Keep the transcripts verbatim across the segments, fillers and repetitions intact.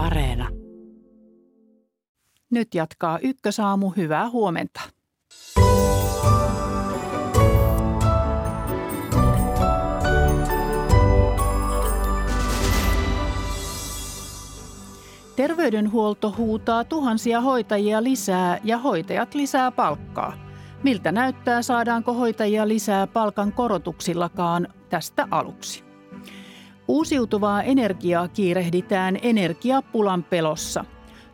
ja Areena. Nyt jatkaa Ykkösaamu. Hyvää huomenta. Terveydenhuolto huutaa tuhansia hoitajia lisää ja hoitajat lisää palkkaa. Miltä näyttää, saadaanko hoitajia lisää palkan korotuksillakaan, tästä aluksi. Uusiutuvaa energiaa kiirehditään energiapulan pelossa.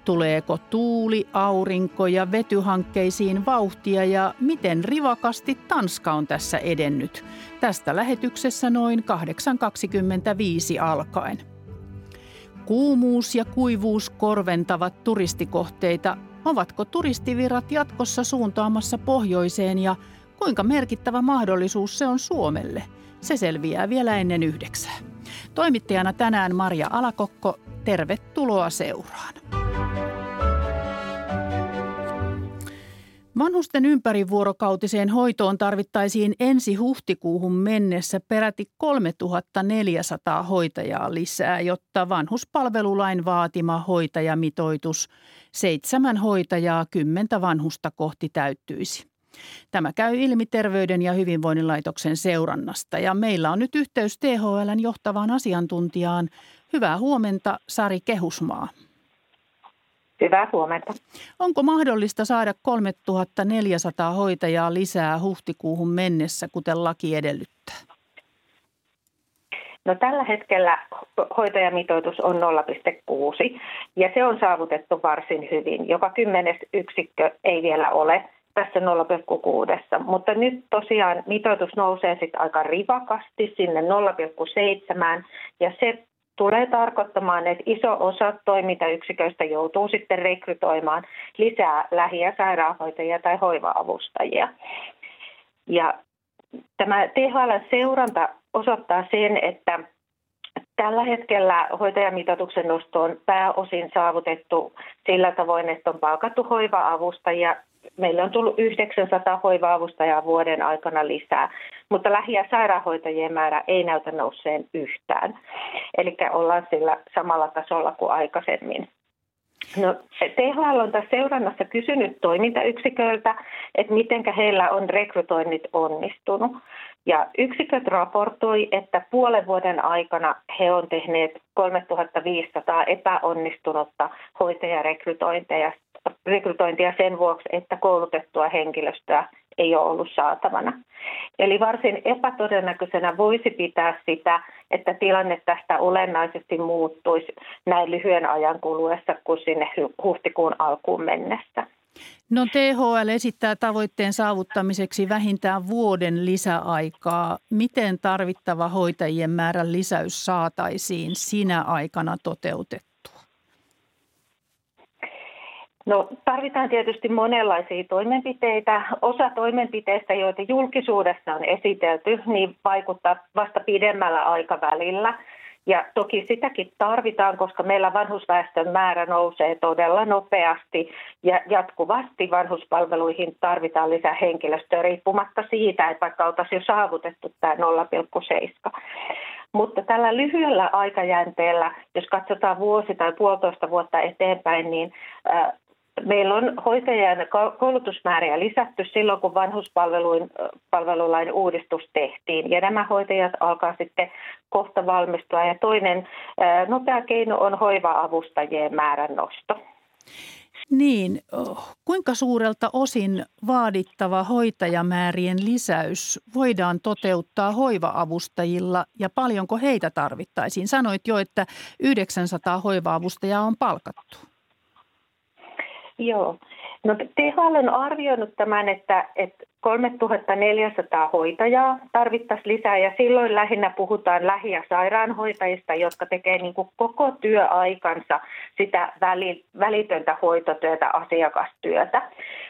Tuleeko tuuli, aurinko ja vetyhankkeisiin vauhtia ja miten rivakasti Tanska on tässä edennyt? Tästä lähetyksessä noin kahdeksan kaksikymmentäviisi alkaen. Kuumuus ja kuivuus korventavat turistikohteita. Ovatko turistivirrat jatkossa suuntaamassa pohjoiseen ja kuinka merkittävä mahdollisuus se on Suomelle? Se selviää vielä ennen yhdeksää. Toimittajana tänään Marja Alakokko. Tervetuloa seuraan. Vanhusten ympärivuorokautiseen hoitoon tarvittaisiin ensi huhtikuuhun mennessä peräti kolmetuhattaneljäsataa hoitajaa lisää, jotta vanhuspalvelulain vaatima hoitajamitoitus seitsemän hoitajaa kymmentä vanhusta kohti täyttyisi. Tämä käy ilmi Terveyden ja hyvinvoinnin laitoksen seurannasta ja meillä on nyt yhteys T H L:n johtavaan asiantuntijaan. Hyvää huomenta, Sari Kehusmaa. Hyvää huomenta. Onko mahdollista saada kolmetuhattaneljäsataa hoitajaa lisää huhtikuuhun mennessä, kuten laki edellyttää? No, tällä hetkellä hoitajamitoitus on nolla pilkku kuusi ja se on saavutettu varsin hyvin. Joka kymmenes yksikkö ei vielä ole tässä nolla pilkku kuusi, mutta nyt tosiaan mitoitus nousee sitten aika rivakasti sinne nolla pilkku seitsemän ja se tulee tarkoittamaan, että iso osa toimintayksiköistä joutuu sitten rekrytoimaan lisää lähi- ja sairaanhoitajia tai hoiva-avustajia. Ja tämä T H L:n seuranta osoittaa sen, että tällä hetkellä hoitajamitoituksen nosto on pääosin saavutettu sillä tavoin, että on palkattu hoiva-avustajia. Meillä on tullut yhdeksänsataa hoiva-avustajaa vuoden aikana lisää, mutta lähi- ja sairaanhoitajien määrä ei näytä nousseen yhtään. Eli ollaan sillä samalla tasolla kuin aikaisemmin. No, T H L on tässä seurannassa kysynyt toimintayksiköiltä, että miten heillä on rekrytoinnit onnistunut. Ja yksiköt raportoi, että puolen vuoden aikana he on tehneet kolmetuhattaviisisataa epäonnistunutta hoitajarekrytointeja. rekrytointia sen vuoksi, että koulutettua henkilöstöä ei ole ollut saatavana. Eli varsin epätodennäköisenä voisi pitää sitä, että tilanne tästä olennaisesti muuttuisi näin lyhyen ajan kuluessa kuin sinne huhtikuun alkuun mennessä. No, T H L esittää tavoitteen saavuttamiseksi vähintään vuoden lisäaikaa. Miten tarvittava hoitajien määrän lisäys saataisiin sinä aikana toteutettua? No, tarvitaan tietysti monenlaisia toimenpiteitä. Osa toimenpiteistä, joita julkisuudessa on esitelty, niin vaikuttaa vasta pidemmällä aikavälillä. Ja toki sitäkin tarvitaan, koska meillä vanhusväestön määrä nousee todella nopeasti ja jatkuvasti vanhuspalveluihin tarvitaan lisää henkilöstöä riippumatta siitä, että vaikka oltaisiin jo saavutettu tämä nolla pilkku seitsemän. Mutta tällä lyhyellä aikajänteellä, jos katsotaan vuosi tai puolitoista vuotta eteenpäin, niin meillä on hoitajien koulutusmääriä lisätty silloin, kun vanhuspalvelulain uudistus tehtiin. Ja nämä hoitajat alkaa sitten kohta valmistua. Ja toinen nopea keino on hoiva-avustajien määrän nosto. Niin, kuinka suurelta osin vaadittava hoitajamäärien lisäys voidaan toteuttaa hoiva-avustajilla ja paljonko heitä tarvittaisiin? Sanoit jo, että yhdeksänsataa hoiva-avustajaa on palkattu. Joo. No, T H L on arvioinut tämän, että, että kolmetuhattaneljäsataa hoitajaa tarvittaisiin lisää ja silloin lähinnä puhutaan lähi- ja sairaanhoitajista, jotka tekee niin kuin koko työaikansa sitä välitöntä hoitotyötä, asiakastyötä.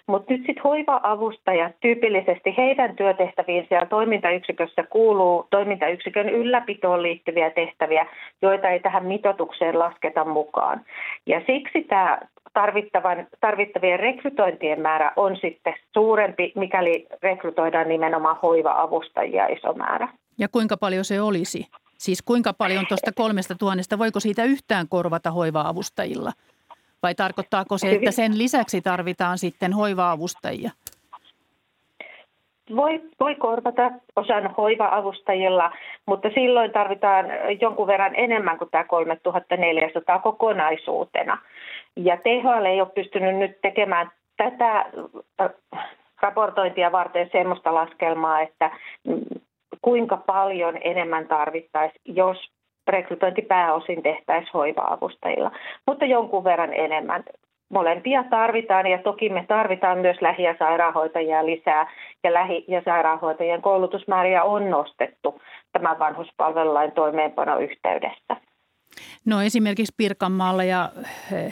Mutta nyt sitten hoiva-avustajat, tyypillisesti heidän työtehtäviin siellä toimintayksikössä kuuluu toimintayksikön ylläpitoon liittyviä tehtäviä, joita ei tähän mitoitukseen lasketa mukaan. Ja siksi tämä Tarvittavan, tarvittavien rekrytointien määrä on sitten suurempi, mikäli rekrytoidaan nimenomaan hoiva-avustajia iso määrä. Ja kuinka paljon se olisi? Siis kuinka paljon tuosta kolmesta tuhannesta, voiko siitä yhtään korvata hoiva-avustajilla? Vai tarkoittaako se, että sen lisäksi tarvitaan sitten hoiva-avustajia? Voi, voi korvata osan hoiva-avustajilla, mutta silloin tarvitaan jonkun verran enemmän kuin tämä kolmetuhattaneljäsataa kokonaisuutena. Ja T H L ei ole pystynyt nyt tekemään tätä raportointia varten semmoista laskelmaa, että kuinka paljon enemmän tarvittaisiin, jos rekrytointi pääosin tehtäisiin hoiva-avustajilla, mutta jonkun verran enemmän. Molempia tarvitaan ja toki me tarvitaan myös lähi- ja sairaanhoitajia lisää ja lähi- ja sairaanhoitajien koulutusmääriä on nostettu tämän vanhuspalvelulain toimeenpanon yhteydessä. No esimerkiksi Pirkanmaalla ja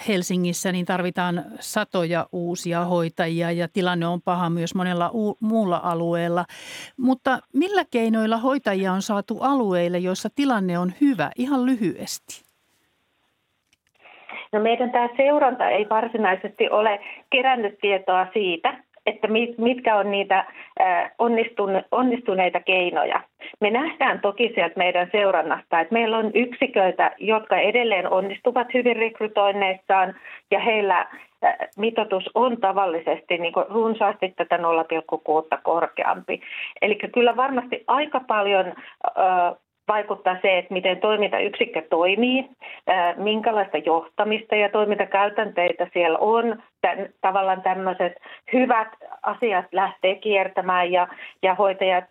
Helsingissä niin tarvitaan satoja uusia hoitajia ja tilanne on paha myös monella u- muulla alueella. Mutta millä keinoilla hoitajia on saatu alueille, joissa tilanne on hyvä ihan lyhyesti? No meidän tämä seuranta ei varsinaisesti ole kerännyt tietoa siitä, että mitkä on niitä onnistuneita keinoja. Me nähdään toki sieltä meidän seurannasta, että meillä on yksiköitä, jotka edelleen onnistuvat hyvin rekrytoinneissaan ja heillä mitoitus on tavallisesti niin kuin runsaasti tätä nolla pilkku kuusi korkeampi. Eli kyllä varmasti aika paljon vaikuttaa se, että miten toimintayksikkö toimii, minkälaista johtamista ja toimintakäytänteitä siellä on. Tän, tavallaan tämmöiset hyvät asiat lähtee kiertämään ja, ja hoitajat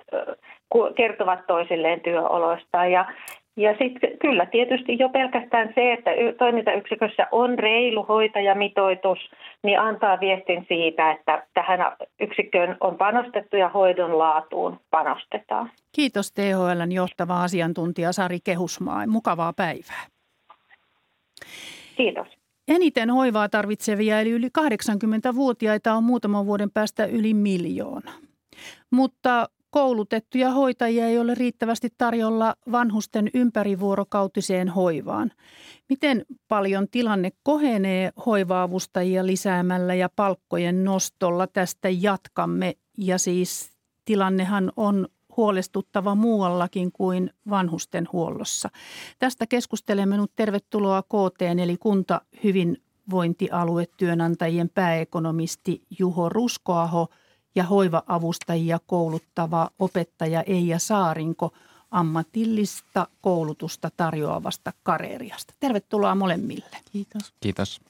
kertovat toisilleen työoloistaan. Ja, ja sitten kyllä tietysti jo pelkästään se, että toimintayksikössä on reilu hoitajamitoitus, niin antaa viestin siitä, että tähän yksikköön on panostettu ja hoidon laatuun panostetaan. Kiitos T H L:n johtava asiantuntija Sari Kehusmaa. Mukavaa päivää. Kiitos. Eniten hoivaa tarvitsevia eli yli kahdeksankymmentävuotiaita on muutaman vuoden päästä yli miljoona. Mutta koulutettuja hoitajia ei ole riittävästi tarjolla vanhusten ympärivuorokautiseen hoivaan. Miten paljon tilanne kohenee hoiva-avustajia lisäämällä ja palkkojen nostolla? Tästä jatkamme ja siis tilannehan on huolestuttava muuallakin kuin vanhustenhuollossa. Tästä keskustelemme nyt. Tervetuloa K T:n eli kunta- hyvinvointialuetyönantajien pääekonomisti Juho Ruskoaho ja hoiva-avustajia kouluttava opettaja Eija Saarinko ammatillista koulutusta tarjoavasta Careeriasta. Tervetuloa molemmille. Kiitos. Kiitos.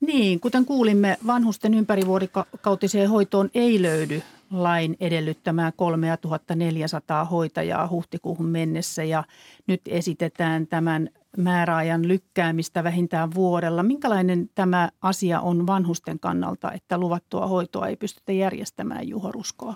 Niin, kuten kuulimme, vanhusten ympärivuorokautiseen hoitoon ei löydy lain edellyttämää kolmetuhattaneljäsataa hoitajaa huhtikuuhun mennessä ja nyt esitetään tämän määräajan lykkäämistä vähintään vuodella. Minkälainen tämä asia on vanhusten kannalta, että luvattua hoitoa ei pystytä järjestämään, Juho Ruskoa?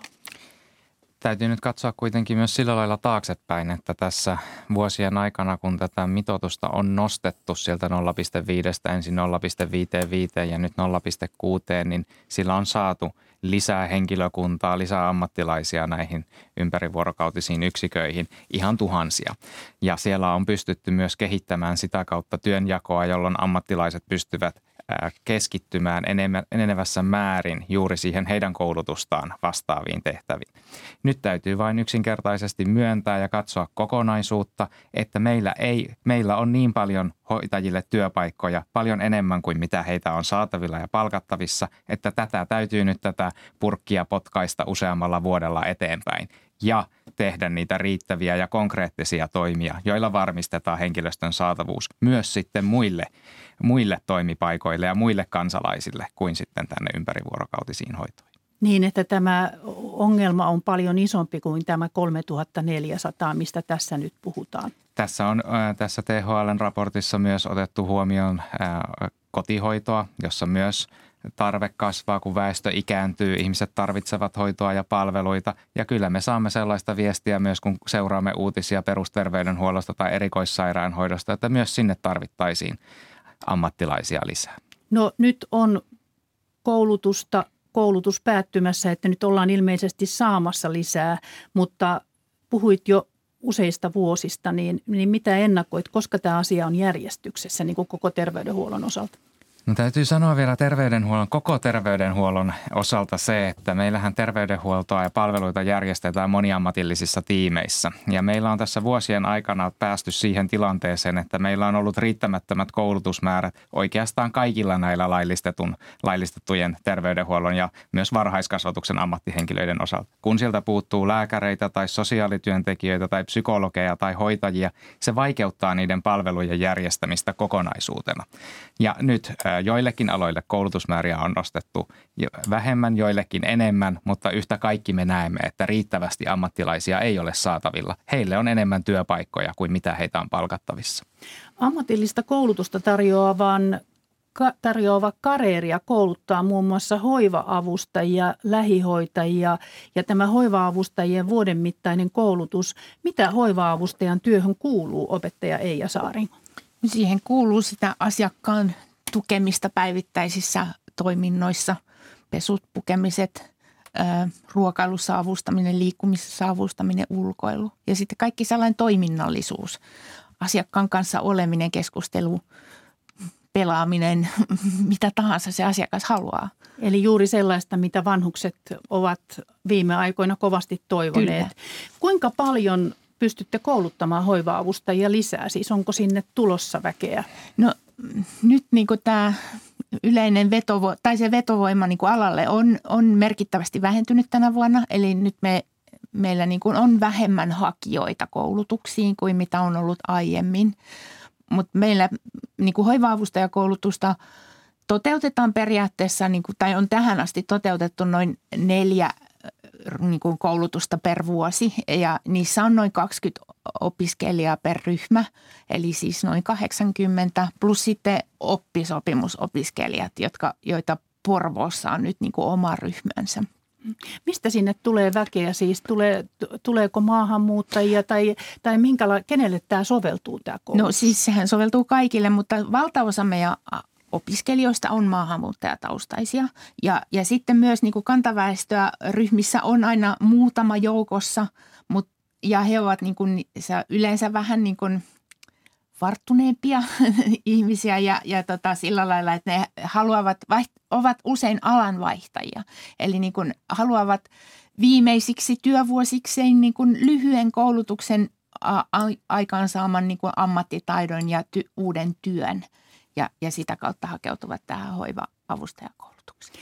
Täytyy nyt katsoa kuitenkin myös sillä lailla taaksepäin, että tässä vuosien aikana, kun tätä mitoitusta on nostettu sieltä nolla pilkku viisi ensin nolla pilkku viisikymmentäviisi ja nyt nolla pilkku kuusi, niin sillä on saatu lisää henkilökuntaa, lisää ammattilaisia näihin ympärivuorokautisiin yksiköihin, ihan tuhansia. Ja siellä on pystytty myös kehittämään sitä kautta työnjakoa, jolloin ammattilaiset pystyvät keskittymään enenevässä määrin juuri siihen heidän koulutustaan vastaaviin tehtäviin. Nyt täytyy vain yksinkertaisesti myöntää ja katsoa kokonaisuutta, että meillä, ei, meillä on niin paljon hoitajille työpaikkoja, paljon enemmän kuin mitä heitä on saatavilla ja palkattavissa, että tätä täytyy nyt tätä purkkia potkaista useammalla vuodella eteenpäin ja tehdä niitä riittäviä ja konkreettisia toimia, joilla varmistetaan henkilöstön saatavuus myös sitten muille, muille toimipaikoille ja muille kansalaisille kuin sitten tänne ympärivuorokautisiin hoitoihin. Niin, että tämä ongelma on paljon isompi kuin tämä kolmetuhattaneljäsataa, mistä tässä nyt puhutaan. Tässä on tässä T H L:n raportissa myös otettu huomioon kotihoitoa, jossa myös tarve kasvaa, kun väestö ikääntyy, ihmiset tarvitsevat hoitoa ja palveluita. Ja kyllä me saamme sellaista viestiä myös, kun seuraamme uutisia perusterveydenhuollosta tai erikoissairaanhoidosta, että myös sinne tarvittaisiin ammattilaisia lisää. No nyt on koulutusta, koulutus päättymässä, että nyt ollaan ilmeisesti saamassa lisää, mutta puhuit jo useista vuosista, niin, niin mitä ennakoit, koska tämä asia on järjestyksessä niin kuin koko terveydenhuollon osalta? No täytyy sanoa vielä terveydenhuollon, koko terveydenhuollon osalta se, että meillähän terveydenhuoltoa ja palveluita järjestetään moniammatillisissa tiimeissä. Ja meillä on tässä vuosien aikana päästy siihen tilanteeseen, että meillä on ollut riittämättömät koulutusmäärät oikeastaan kaikilla näillä laillistetun, laillistettujen terveydenhuollon ja myös varhaiskasvatuksen ammattihenkilöiden osalta. Kun sieltä puuttuu lääkäreitä tai sosiaalityöntekijöitä tai psykologeja tai hoitajia, se vaikeuttaa niiden palvelujen järjestämistä kokonaisuutena. Ja nyt joillekin aloille koulutusmääriä on nostettu vähemmän, joillekin enemmän, mutta yhtä kaikki me näemme, että riittävästi ammattilaisia ei ole saatavilla. Heille on enemmän työpaikkoja kuin mitä heitä on palkattavissa. Ammatillista koulutusta tarjoavan, tarjoava Careeria kouluttaa muun muassa hoiva-avustajia, lähihoitajia ja tämä hoiva-avustajien vuoden mittainen koulutus. Mitä hoiva-avustajan työhön kuuluu, opettaja Eija Saarinko? Siihen kuuluu sitä asiakkaan tukemista päivittäisissä toiminnoissa, pesut, pukemiset, ruokailussa avustaminen, liikkumisessa avustaminen, ulkoilu ja sitten kaikki sellainen toiminnallisuus, asiakkaan kanssa oleminen, keskustelu, pelaaminen, mitä tahansa se asiakas haluaa. Eli juuri sellaista, mitä vanhukset ovat viime aikoina kovasti toivoneet. Kyllä. Kuinka paljon pystytte kouluttamaan hoiva-avustajia lisää? Siis onko sinne tulossa väkeä? No nyt niin kuin tämä yleinen vetovo, tai se vetovoima niin kuin alalle on, on merkittävästi vähentynyt tänä vuonna. Eli nyt me, meillä niin kuin on vähemmän hakijoita koulutuksiin kuin mitä on ollut aiemmin. Mutta meillä niin kuin hoiva-avustajakoulutusta toteutetaan periaatteessa, niin kuin, tai on tähän asti toteutettu noin neljä niin kuin koulutusta per vuosi ja niissä on noin kaksikymmentä opiskelijaa per ryhmä, eli siis noin kahdeksankymmentä plus sitten oppisopimusopiskelijat, jotka, joita Porvoossa on nyt niin kuin oma ryhmänsä. Mistä sinne tulee väkeä siis? Tule, tuleeko maahanmuuttajia tai, tai minkäla- kenelle tämä soveltuu tämä koulutus? No siis sehän soveltuu kaikille, mutta valtaosa meidän opiskelijoista on maahanmuuttajataustaisia ja, ja sitten myös niin kuin kantaväestöä ryhmissä on aina muutama joukossa, mut, ja he ovat niin kuin, yleensä vähän niin kuin varttuneempia ihmisiä ja, ja tota, sillä lailla, että ne haluavat, ovat usein alanvaihtajia, eli niin kuin haluavat viimeisiksi työvuosikseen niin kuin lyhyen koulutuksen a, a, aikaansaaman niin kuin ammattitaidon ja ty, uuden työn. Ja, ja sitä kautta hakeutuvat tähän hoiva-avustajakoulutukseen.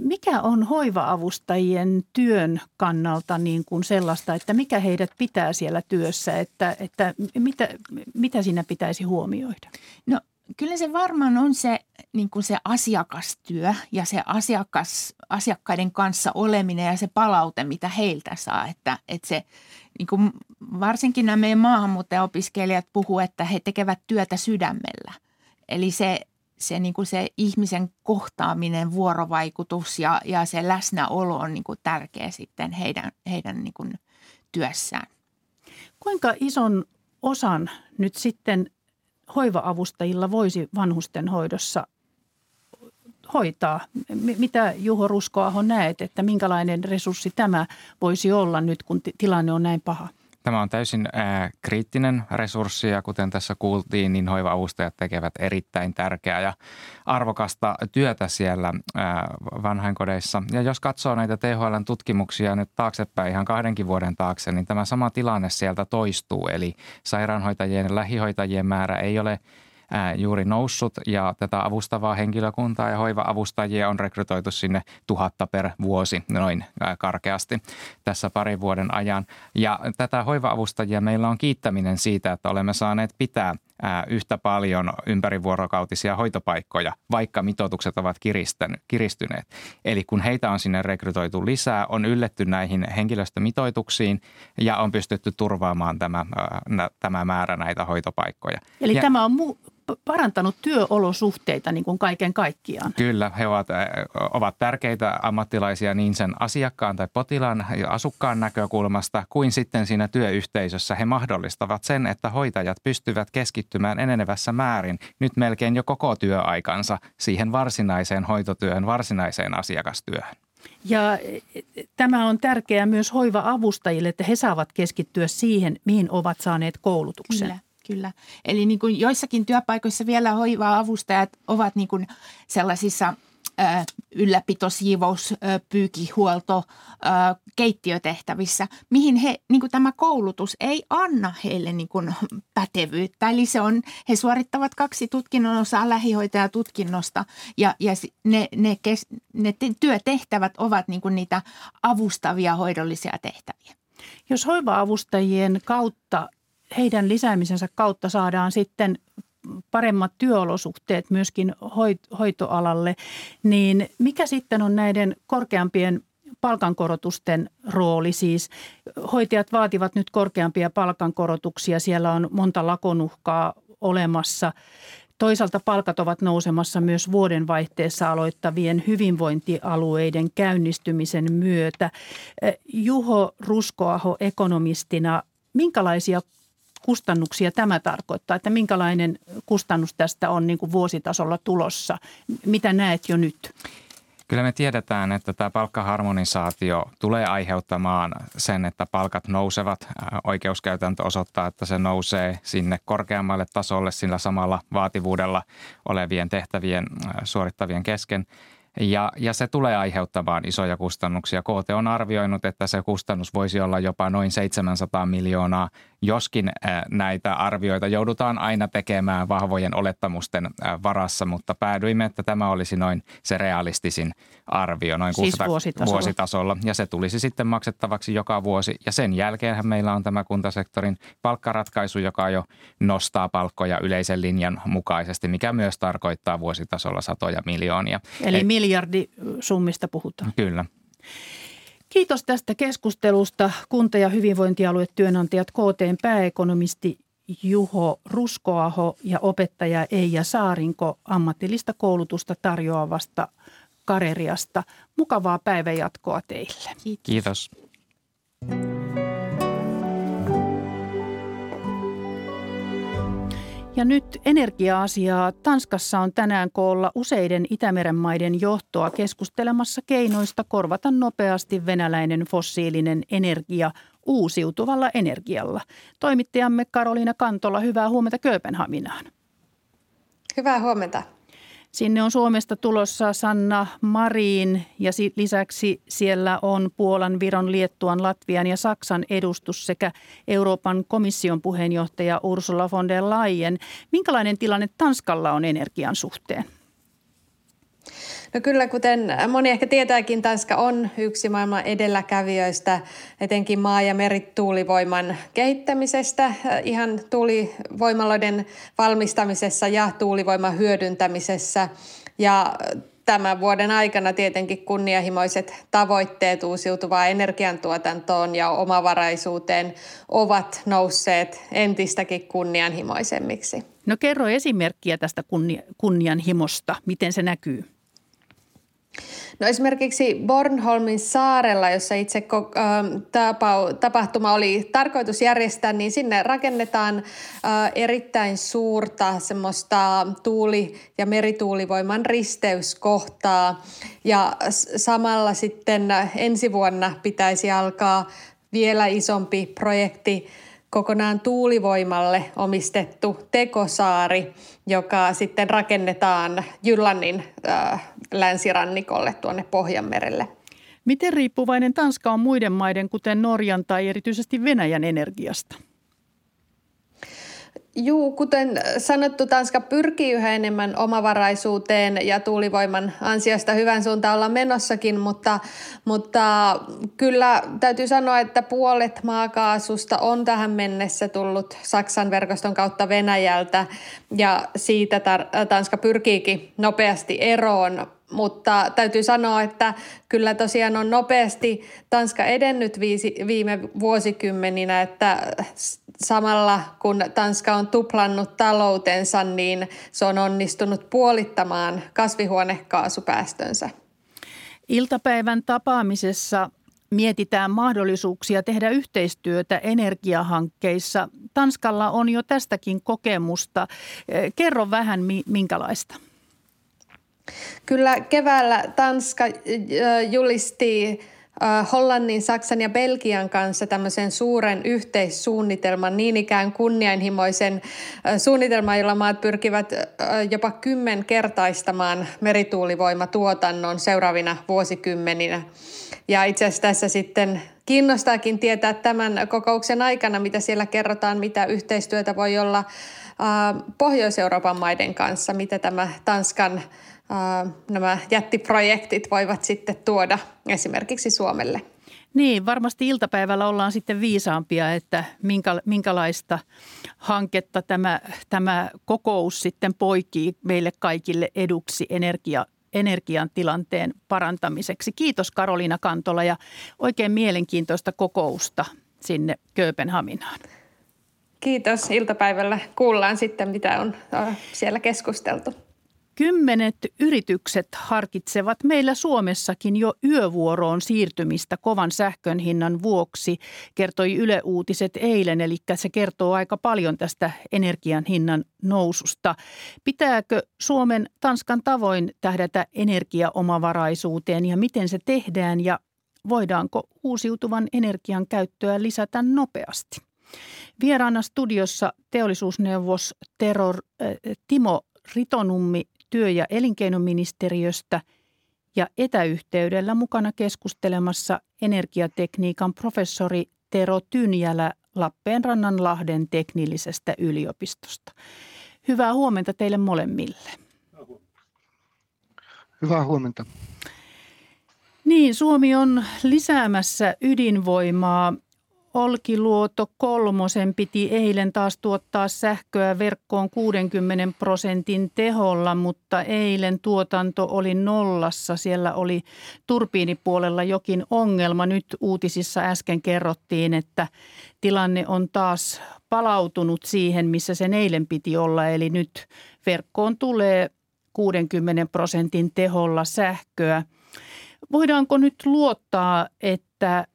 Mikä on hoiva-avustajien työn kannalta niin kuin sellaista, että mikä heidät pitää siellä työssä, että, että mitä, mitä siinä pitäisi huomioida? No kyllä se varmaan on se, niin kuin se asiakastyö ja se asiakas, asiakkaiden kanssa oleminen ja se palaute, mitä heiltä saa, että, että se niin kuin varsinkin nämä meidän maahanmuuttajaopiskelijat puhuu, että he tekevät työtä sydämellä. Eli se, se, niin kuin se ihmisen kohtaaminen, vuorovaikutus ja, ja se läsnäolo on niin kuin tärkeä sitten heidän, heidän niin kuin työssään. Kuinka ison osan nyt sitten hoiva-avustajilla voisi vanhustenhoidossa hoitaa? Mitä Juho Ruskoaho näet, että minkälainen resurssi tämä voisi olla nyt, kun tilanne on näin paha? Tämä on täysin ää, kriittinen resurssi ja kuten tässä kuultiin, niin hoiva-avustajat tekevät erittäin tärkeää ja arvokasta työtä siellä ää, vanhainkodeissa. Ja jos katsoo näitä T H L:n tutkimuksia nyt taaksepäin ihan kahdenkin vuoden taakse, niin tämä sama tilanne sieltä toistuu. Eli sairaanhoitajien ja lähihoitajien määrä ei ole juuri noussut ja tätä avustavaa henkilökuntaa ja hoiva-avustajia on rekrytoitu sinne tuhatta per vuosi noin karkeasti tässä parin vuoden ajan. Ja tätä hoiva-avustajia meillä on kiittäminen siitä, että olemme saaneet pitää yhtä paljon ympärivuorokautisia hoitopaikkoja, vaikka mitoitukset ovat kiristyneet. Eli kun heitä on sinne rekrytoitu lisää, on ylletty näihin henkilöstömitoituksiin ja on pystytty turvaamaan tämä, tämä määrä näitä hoitopaikkoja. Eli ja tämä on mu- parantanut työolosuhteita niin kuin kaiken kaikkiaan. Kyllä, he ovat, ovat tärkeitä ammattilaisia niin sen asiakkaan tai potilaan ja asukkaan näkökulmasta kuin sitten siinä työyhteisössä. He mahdollistavat sen, että hoitajat pystyvät keskittymään enenevässä määrin nyt melkein jo koko työaikansa siihen varsinaiseen hoitotyöhön, varsinaiseen asiakastyöhön. Ja tämä on tärkeää myös hoiva-avustajille, että he saavat keskittyä siihen, mihin ovat saaneet koulutuksen. Kyllä. Kyllä. Eli niin kuin joissakin työpaikoissa vielä hoiva-avustajat ovat niin kuin sellaisissa äh, ylläpito-, siivous-, äh, pyykihuolto-, äh, keittiötehtävissä, mihin he, niin kuin tämä koulutus ei anna heille niin kuin pätevyyttä. Eli se on, he suorittavat kaksi tutkinnon osaa lähihoitajatutkinnosta ja, ja ne, ne, kes, ne te, työtehtävät ovat niin kuin niitä avustavia hoidollisia tehtäviä. Jos hoiva-avustajien kautta heidän lisäämisensä kautta saadaan sitten paremmat työolosuhteet myöskin hoitoalalle, niin mikä sitten on näiden korkeampien palkankorotusten rooli siis? Hoitajat vaativat nyt korkeampia palkankorotuksia, siellä on monta lakonuhkaa olemassa. Toisaalta palkat ovat nousemassa myös vuodenvaihteessa aloittavien hyvinvointialueiden käynnistymisen myötä. Juho Ruskoaho ekonomistina, minkälaisia kustannuksia tämä tarkoittaa, että minkälainen kustannus tästä on niin kuin vuositasolla tulossa? Mitä näet jo nyt? Kyllä me tiedetään, että tämä palkkaharmonisaatio tulee aiheuttamaan sen, että palkat nousevat. Oikeuskäytäntö osoittaa, että se nousee sinne korkeammalle tasolle sillä samalla vaativuudella olevien tehtävien suorittavien kesken. Ja, ja se tulee aiheuttamaan isoja kustannuksia. K T on arvioinut, että se kustannus voisi olla jopa noin seitsemänsataa miljoonaa, joskin näitä arvioita joudutaan aina tekemään vahvojen olettamusten varassa, mutta päädyimme, että tämä olisi noin se realistisin arvio, noin siis kuusisataa vuositasolla. vuositasolla. Ja se tulisi sitten maksettavaksi joka vuosi. Ja sen jälkeenhän meillä on tämä kuntasektorin palkkaratkaisu, joka jo nostaa palkkoja yleisen linjan mukaisesti, mikä myös tarkoittaa vuositasolla satoja miljoonia. Eli Et, miljardisummista puhutaan. Kyllä. Kiitos tästä keskustelusta kunta- ja hyvinvointialuetyönantajat K T:n pääekonomisti Juho Ruskoaho ja opettaja Eija Saarinko ammatillista koulutusta tarjoavasta Careeriasta. Mukavaa päivänjatkoa teille. Kiitos. Ja nyt energia-asiaa. Tanskassa on tänään koolla useiden Itämeren maiden johtoa keskustelemassa keinoista korvata nopeasti venäläinen fossiilinen energia uusiutuvalla energialla. Toimittajamme Karoliina Kantola, hyvää huomenta Kööpenhaminaan. Hyvää huomenta. Sinne on Suomesta tulossa Sanna Marin ja lisäksi siellä on Puolan, Viron, Liettuan, Latvian ja Saksan edustus sekä Euroopan komission puheenjohtaja Ursula von der Leyen. Minkälainen tilanne Tanskalla on energian suhteen? No kyllä, kuten moni ehkä tietääkin, Tanska on yksi maailman edelläkävijöistä, etenkin maa- ja merituulivoiman kehittämisestä, ihan tuulivoimaloiden valmistamisessa ja tuulivoiman hyödyntämisessä. Ja tämän vuoden aikana tietenkin kunnianhimoiset tavoitteet uusiutuvaan energiantuotantoon ja omavaraisuuteen ovat nousseet entistäkin kunnianhimoisemmiksi. No kerro esimerkkiä tästä kunnianhimosta, miten se näkyy? No esimerkiksi Bornholmin saarella, jossa itse tapahtuma oli tarkoitus järjestää, niin sinne rakennetaan erittäin suurta semmoista tuuli- ja merituulivoiman risteyskohtaa. Ja samalla sitten ensi vuonna pitäisi alkaa vielä isompi projekti, kokonaan tuulivoimalle omistettu tekosaari, joka sitten rakennetaan Jyllannin äh, länsirannikolle tuonne Pohjan merelle. Miten riippuvainen Tanska on muiden maiden, kuten Norjan tai erityisesti Venäjän energiasta? Juu, kuten sanottu, Tanska pyrkii yhä enemmän omavaraisuuteen ja tuulivoiman ansiosta hyvän suuntaan ollaan menossakin, mutta, mutta kyllä täytyy sanoa, että puolet maakaasusta on tähän mennessä tullut Saksan verkoston kautta Venäjältä ja siitä Tanska pyrkiikin nopeasti eroon. Mutta täytyy sanoa, että kyllä tosiaan on nopeasti Tanska edennyt viisi, viime vuosikymmeninä, että samalla kun Tanska on tuplannut taloutensa, niin se on onnistunut puolittamaan kasvihuonekaasupäästönsä. Iltapäivän tapaamisessa mietitään mahdollisuuksia tehdä yhteistyötä energiahankkeissa. Tanskalla on jo tästäkin kokemusta. Kerro vähän minkälaista. Kyllä keväällä Tanska julisti Hollannin, Saksan ja Belgian kanssa tämmöisen suuren yhteissuunnitelman, niin ikään kunnianhimoisen suunnitelman, jolla maat pyrkivät jopa kymmenkertaistamaan merituulivoimatuotannon seuraavina vuosikymmeninä. Ja itse asiassa tässä sitten kiinnostaakin tietää tämän kokouksen aikana, mitä siellä kerrotaan, mitä yhteistyötä voi olla Pohjois-Euroopan maiden kanssa, mitä tämä Tanskan nämä jättiprojektit voivat sitten tuoda esimerkiksi Suomelle. Niin, varmasti iltapäivällä ollaan sitten viisaampia, että minkälaista hanketta tämä, tämä kokous sitten poikii meille kaikille eduksi energia, energian tilanteen parantamiseksi. Kiitos Karoliina Kantola ja oikein mielenkiintoista kokousta sinne Kööpenhaminaan. Kiitos. Iltapäivällä kuullaan sitten, mitä on siellä keskusteltu. Kymmenet yritykset harkitsevat meillä Suomessakin jo yövuoroon siirtymistä kovan sähkön hinnan vuoksi, kertoi Yle Uutiset eilen, eli se kertoo aika paljon tästä energian hinnan noususta. Pitääkö Suomen Tanskan tavoin tähdätä energiaomavaraisuuteen ja miten se tehdään ja voidaanko uusiutuvan energian käyttöä lisätä nopeasti? Vieraana studiossa teollisuusneuvos Tero, äh, Timo Ritonummi työ- ja elinkeinoministeriöstä ja etäyhteydellä mukana keskustelemassa energiatekniikan professori Tero Tynjälä Lappeenrannan Lahden teknillisestä yliopistosta. Hyvää huomenta teille molemmille. Hyvää huomenta. Niin, Suomi on lisäämässä ydinvoimaa. Olkiluoto kolmosen piti eilen taas tuottaa sähköä verkkoon kuudenkymmenen prosentin teholla, mutta eilen tuotanto oli nollassa. Siellä oli turbiinipuolella jokin ongelma. Nyt uutisissa äsken kerrottiin, että tilanne on taas palautunut siihen, missä sen eilen piti olla. Eli nyt verkkoon tulee kuudenkymmenen prosentin teholla sähköä. Voidaanko nyt luottaa, että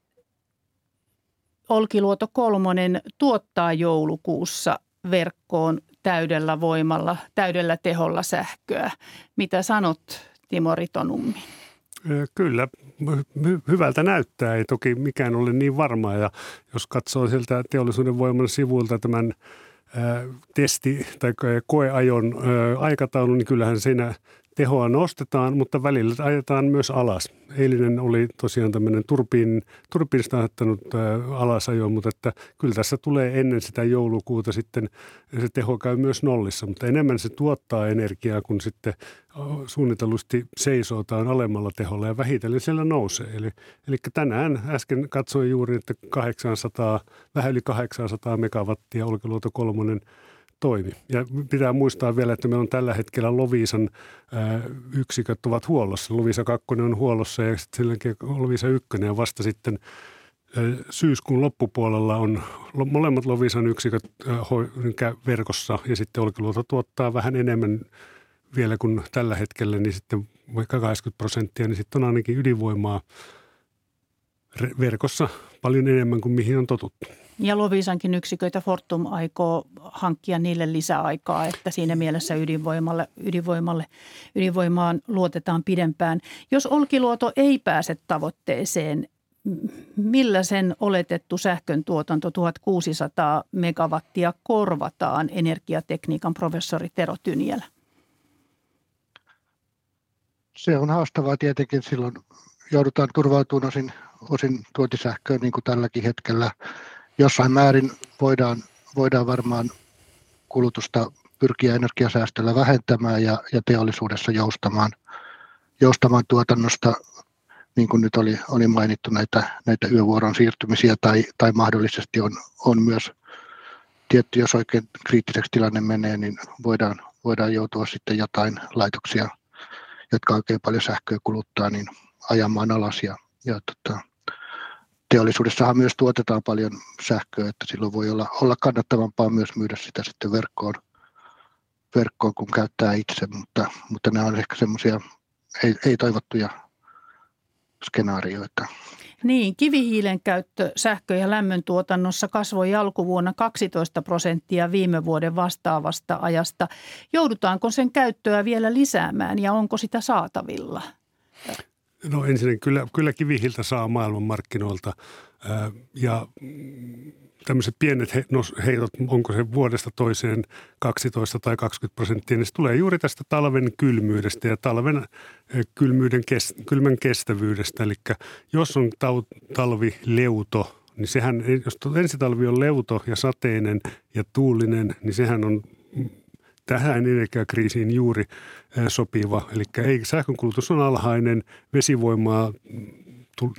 Olkiluoto kolmonen tuottaa joulukuussa verkkoon täydellä voimalla, täydellä teholla sähköä. Mitä sanot, Timo Ritonummi? Kyllä, hy- hyvältä näyttää. Ei toki mikään ole niin varmaa. Ja jos katsoo sieltä teollisuuden voiman sivuilta tämän ää, testi- tai koeajon ää, aikataulun, niin kyllähän siinä tehoa nostetaan, mutta välillä ajetaan myös alas. Eilinen oli tosiaan tämmöinen turbiin, turbiinista aiheuttanut alasajo, mutta että kyllä tässä tulee ennen sitä joulukuuta sitten se teho käy myös nollissa. Mutta enemmän se tuottaa energiaa, kun sitten suunnitellusti seisotaan alemmalla teholla ja vähitellen siellä nousee. Eli, eli tänään äsken katsoin juuri, että kahdeksansataa, vähän yli kahdeksansataa megawattia Olkiluoto kolmonen toimi. Ja pitää muistaa vielä, että meillä on tällä hetkellä Loviisan ää, yksiköt ovat huollossa. Loviisa kaksi on huollossa ja sitten sen jälkeen Loviisa yksi ja vasta sitten ää, syyskuun loppupuolella on lo, molemmat Loviisan yksiköt ää, ho, verkossa ja sitten Olkiluoto tuottaa vähän enemmän vielä kuin tällä hetkellä, niin sitten vaikka kaksikymmentä prosenttia, niin sitten on ainakin ydinvoimaa verkossa paljon enemmän kuin mihin on totuttu. Ja Loviisankin yksiköitä Fortum aikoo hankkia niille lisäaikaa, että siinä mielessä ydinvoimalle, ydinvoimalle, ydinvoimaan luotetaan pidempään. Jos Olkiluoto ei pääse tavoitteeseen, millä sen oletettu sähkön tuotanto tuhatkuusisataa megawattia korvataan, energiatekniikan professori Tero Tynjälä? Se on haastavaa tietenkin. Silloin joudutaan turvautumaan osin, osin tuotisähköön niin kuin tälläkin hetkellä. Jossain määrin voidaan, voidaan varmaan kulutusta pyrkiä energiasäästöllä vähentämään ja, ja teollisuudessa joustamaan, joustamaan tuotannosta, niin kuin nyt oli, oli mainittu, näitä, näitä yövuoron siirtymisiä tai, tai mahdollisesti on, on myös tietty, jos oikein kriittiseksi tilanne menee, niin voidaan, voidaan joutua sitten jotain laitoksia, jotka oikein paljon sähköä kuluttaa, niin ajamaan alas ja, ja tota, teollisuudessahan myös tuotetaan paljon sähköä, että silloin voi olla, olla kannattavampaa myös myydä sitä sitten verkkoon, verkkoon kun käyttää itse, mutta, mutta nämä on ehkä semmoisia ei, ei toivottuja skenaarioita. Niin, kivihiilen käyttö sähkö- ja lämmöntuotannossa kasvoi alkuvuonna kaksitoista prosenttia viime vuoden vastaavasta ajasta. Joudutaanko sen käyttöä vielä lisäämään ja onko sitä saatavilla? No ensinnäkin kyllä, kyllä kivihiltä saa maailmanmarkkinoilta ää, ja tämmöiset pienet he, no, heitot, onko se vuodesta toiseen kaksitoista tai kaksikymmentä prosenttia, niin se tulee juuri tästä talven kylmyydestä ja talven kylmyyden kes, kylmän kestävyydestä. Eli jos on tau, talvileuto, niin sehän, jos ensi talvi on leuto ja sateinen ja tuulinen, niin sehän on tähän energiakriisiin juuri sopiva. Eli ei, sähkönkulutus on alhainen, vesivoimaa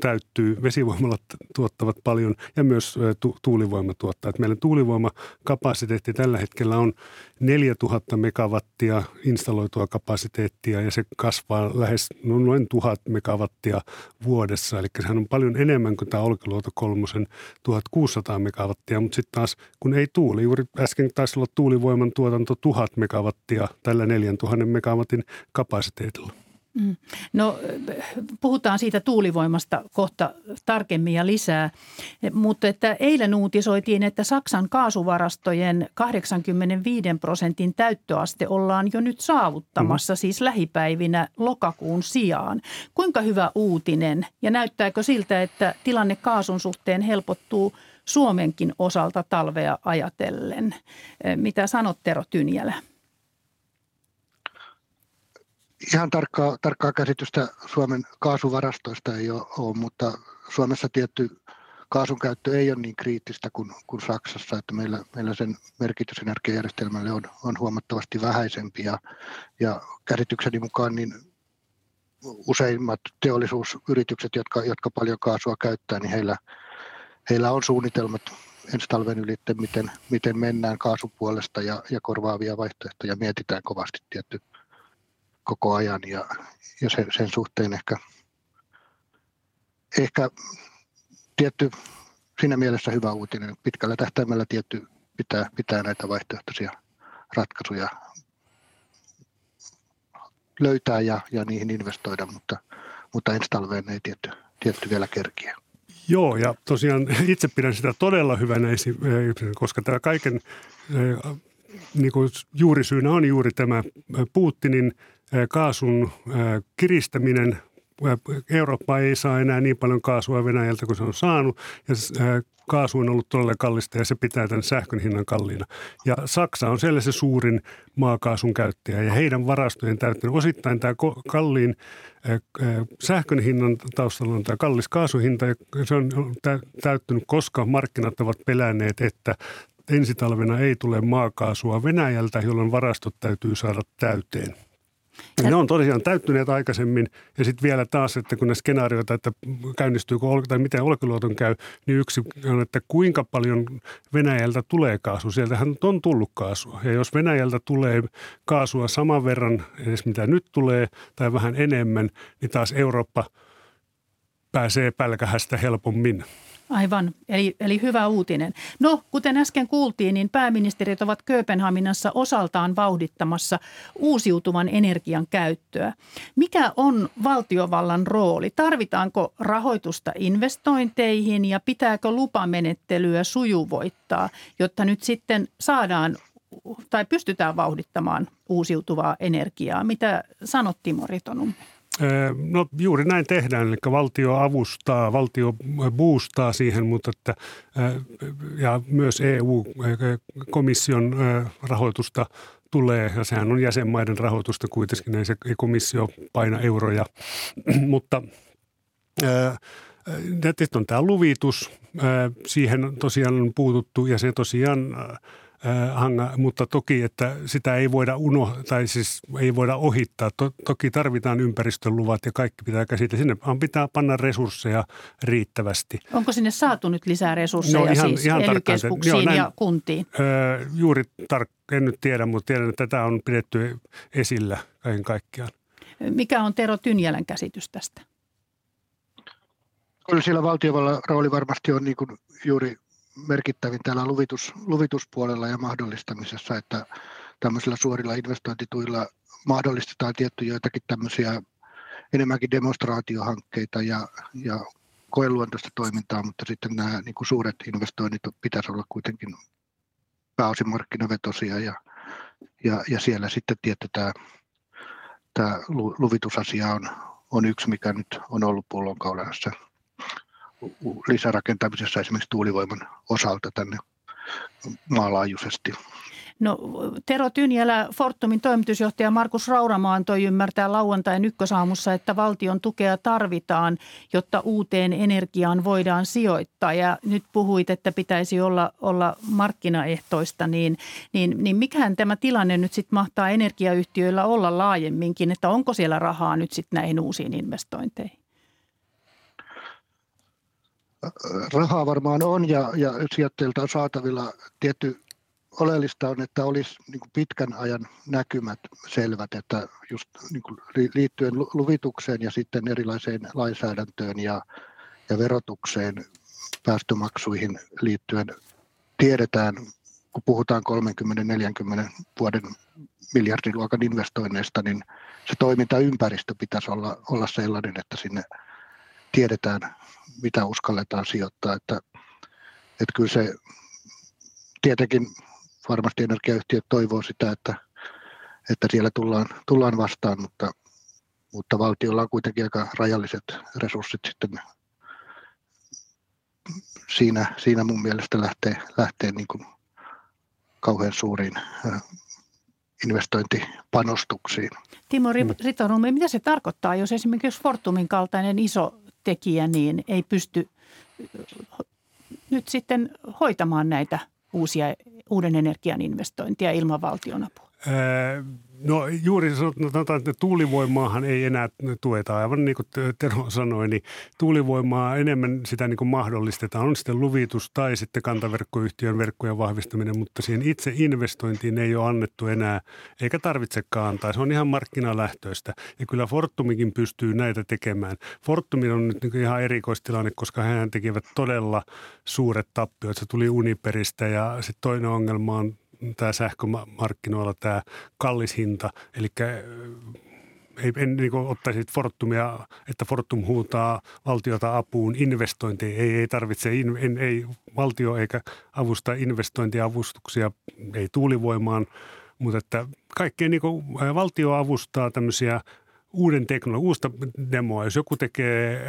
täyttyy, vesivoimalat tuottavat paljon ja myös tu- tuulivoima tuottaa. Et meillä tuulivoimakapasiteetti tällä hetkellä on neljätuhatta megawattia installoitua kapasiteettia ja se kasvaa lähes noin tuhat megawattia vuodessa. Eli sehän on paljon enemmän kuin tämä Olkiluoto kolmosen tuhatkuusisataa megawattia, mutta sitten taas kun ei tuuli, juuri äsken taisi olla tuulivoiman tuotanto tuhat megawattia tällä neljätuhatta megawatin kapasiteetilla. No puhutaan siitä tuulivoimasta kohta tarkemmin ja lisää, mutta että eilen uutisoitiin, että Saksan kaasuvarastojen kahdeksankymmentäviisi prosentin täyttöaste ollaan jo nyt saavuttamassa, mm. siis lähipäivinä lokakuun sijaan. Kuinka hyvä uutinen ja näyttääkö siltä, että tilanne kaasun suhteen helpottuu Suomenkin osalta talvea ajatellen? Mitä sanot, Tero Tynjälä? Ihan tarkkaa, tarkkaa käsitystä Suomen kaasuvarastoista ei ole, mutta Suomessa tietty kaasun käyttö ei ole niin kriittistä kuin, kuin Saksassa, että meillä, meillä sen merkitys energiajärjestelmälle on, on huomattavasti vähäisempi. Ja, ja käsitykseni mukaan niin useimmat teollisuusyritykset, jotka, jotka paljon kaasua käyttää, niin heillä, heillä on suunnitelmat ensi talven yli, miten, miten mennään kaasupuolesta ja, ja korvaavia vaihtoehtoja mietitään kovasti tietty koko ajan ja, ja sen, sen suhteen ehkä, ehkä tietty siinä mielessä hyvä uutinen. Pitkällä tähtäimellä tietty pitää, pitää näitä vaihtoehtoisia ratkaisuja löytää ja, ja niihin investoida, mutta, mutta ensi talveen ei tietty, tietty vielä kerkiä. Joo, ja tosiaan itse pidän sitä todella hyvänä, koska tämä kaiken niin kuin juurisyynä on juuri tämä Putinin kaasun kiristäminen. Eurooppa ei saa enää niin paljon kaasua Venäjältä kuin se on saanut ja kaasu on ollut todella kallista ja se pitää tämän sähkön hinnan kalliina. Ja Saksa on siellä se suurin maakaasun käyttäjä ja heidän varastojen täyttänyt. Osittain tämä kalliin sähkön hinnan taustalla on tämä kallis kaasuhinta ja se on täyttynyt, koska markkinat ovat pelänneet, että ensi talvena ei tule maakaasua Venäjältä, jolloin varastot täytyy saada täyteen. Ne on tosiaan täyttyneet aikaisemmin ja sitten vielä taas, että kun ne skenaarioita, että käynnistyykö tai miten Olkiluoton käy, niin yksi on, että kuinka paljon Venäjältä tulee kaasua. Sieltähän on tullut kaasua ja jos Venäjältä tulee kaasua saman verran edes mitä nyt tulee tai vähän enemmän, niin taas Eurooppa pääsee pälkähästä helpommin. Aivan, eli, eli hyvä uutinen. No, kuten äsken kuultiin, niin pääministerit ovat Kööpenhaminassa osaltaan vauhdittamassa uusiutuvan energian käyttöä. Mikä on valtiovallan rooli? Tarvitaanko rahoitusta investointeihin ja pitääkö lupamenettelyä sujuvoittaa, jotta nyt sitten saadaan tai pystytään vauhdittamaan uusiutuvaa energiaa? Mitä sanot, Timo Ritonummi? No juuri näin tehdään, eli valtio avustaa, valtio boostaa siihen, mutta että, ja myös E U-komission rahoitusta tulee, ja sehän on jäsenmaiden rahoitusta kuitenkin, ei se komissio paina euroja, mutta tietysti on tämä luvitus, siihen tosiaan on puututtu ja se tosiaan Hanga, mutta toki, että sitä ei voida unohtaa, tai siis ei voida ohittaa. Toki tarvitaan ympäristöluvat ja kaikki pitää käsitellä. Sinne pitää panna resursseja riittävästi. Onko sinne saatu nyt lisää resursseja no, ihan, siis ihan E Y-keskuksiin joo, näin, ja kuntiin? Öö, juuri tarkkaan, en nyt tiedä, mutta tiedän, että tätä on pidetty esillä kaiken kaikkiaan. Mikä on Tero Tynjälän käsitys tästä? Kyllä siellä valtiovallan rooli varmasti on niin kuin juuri merkittävin täällä luvitus, luvituspuolella ja mahdollistamisessa, että tämmöisillä suorilla investointituilla mahdollistetaan tiettyjä joitakin tämmöisiä enemmänkin demonstraatiohankkeita ja, ja koeluontoista toimintaa, mutta sitten nämä niin kuin suuret investoinnit pitäisi olla kuitenkin pääosin markkinavetoisia ja, ja, ja siellä sitten tietty tämä, tämä luvitusasia on, on yksi, mikä nyt on ollut pullonkaulassa lisärakentamisessa esimerkiksi tuulivoiman osalta tänne maanlaajuisesti. No, Tero Tynjälä, Fortumin toimitusjohtaja Markus Rauramaa antoi ymmärtää lauantain Ykkösaamussa, että valtion tukea tarvitaan, jotta uuteen energiaan voidaan sijoittaa. Ja nyt puhuit, että pitäisi olla, olla markkinaehtoista, niin, niin, niin mikähän tämä tilanne nyt sitten mahtaa energiayhtiöillä olla laajemminkin, että onko siellä rahaa nyt sitten näihin uusiin investointeihin? Rahaa varmaan on ja, ja sijoittajilta on saatavilla tietty. Oleellista on, että olisi niin kuin pitkän ajan näkymät selvät, että just niin kuin liittyen luvitukseen ja sitten erilaiseen lainsäädäntöön ja, ja verotukseen päästömaksuihin liittyen tiedetään, kun puhutaan kolmekymmentä neljäkymmentä vuoden miljardiluokan investoinneista, niin se toimintaympäristö pitäisi olla, olla sellainen, että sinne tiedetään, mitä uskalletaan sijoittaa. Että, että kyllä se tietenkin varmasti energiayhtiöt toivoo sitä, että, että siellä tullaan, tullaan vastaan, mutta, mutta valtiolla on kuitenkin aika rajalliset resurssit sitten siinä, siinä mun mielestä lähtee, lähtee niin kuin kauhean suuriin investointipanostuksiin. Timo Ritonummi, mitä se tarkoittaa, jos esimerkiksi Fortumin kaltainen iso tekijä niin ei pysty nyt sitten hoitamaan näitä uusia, uuden energian investointia ilman valtionapua? Öö, no juuri sanotaan, että tuulivoimaahan ei enää tueta. Aivan niin kuin Tero sanoi, niin tuulivoimaa enemmän sitä niin kuin mahdollistetaan. On sitten luvitus tai sitten kantaverkkoyhtiön verkkojen vahvistaminen, mutta siihen itse investointiin ei ole annettu enää, eikä tarvitsekaan antaa. Se on ihan markkinalähtöistä ja kyllä Fortumikin pystyy näitä tekemään. Fortumin on nyt ihan erikoistilanne, koska hehän tekevät todella suuret tappiot. Se tuli Uniperistä ja sitten toinen ongelma on tämä sähkömarkkinoilla tämä kallis hinta, eli ei, en niin kuin ottaisi Fortumia, että Fortum huutaa valtiota apuun investointiin. Ei, ei tarvitse, in, ei valtio eikä avusta investointiavustuksia, ei tuulivoimaan, mutta että kaikkea niin kuin valtio avustaa tämmöisiä uuden teknologian, uusta demoa. Jos joku tekee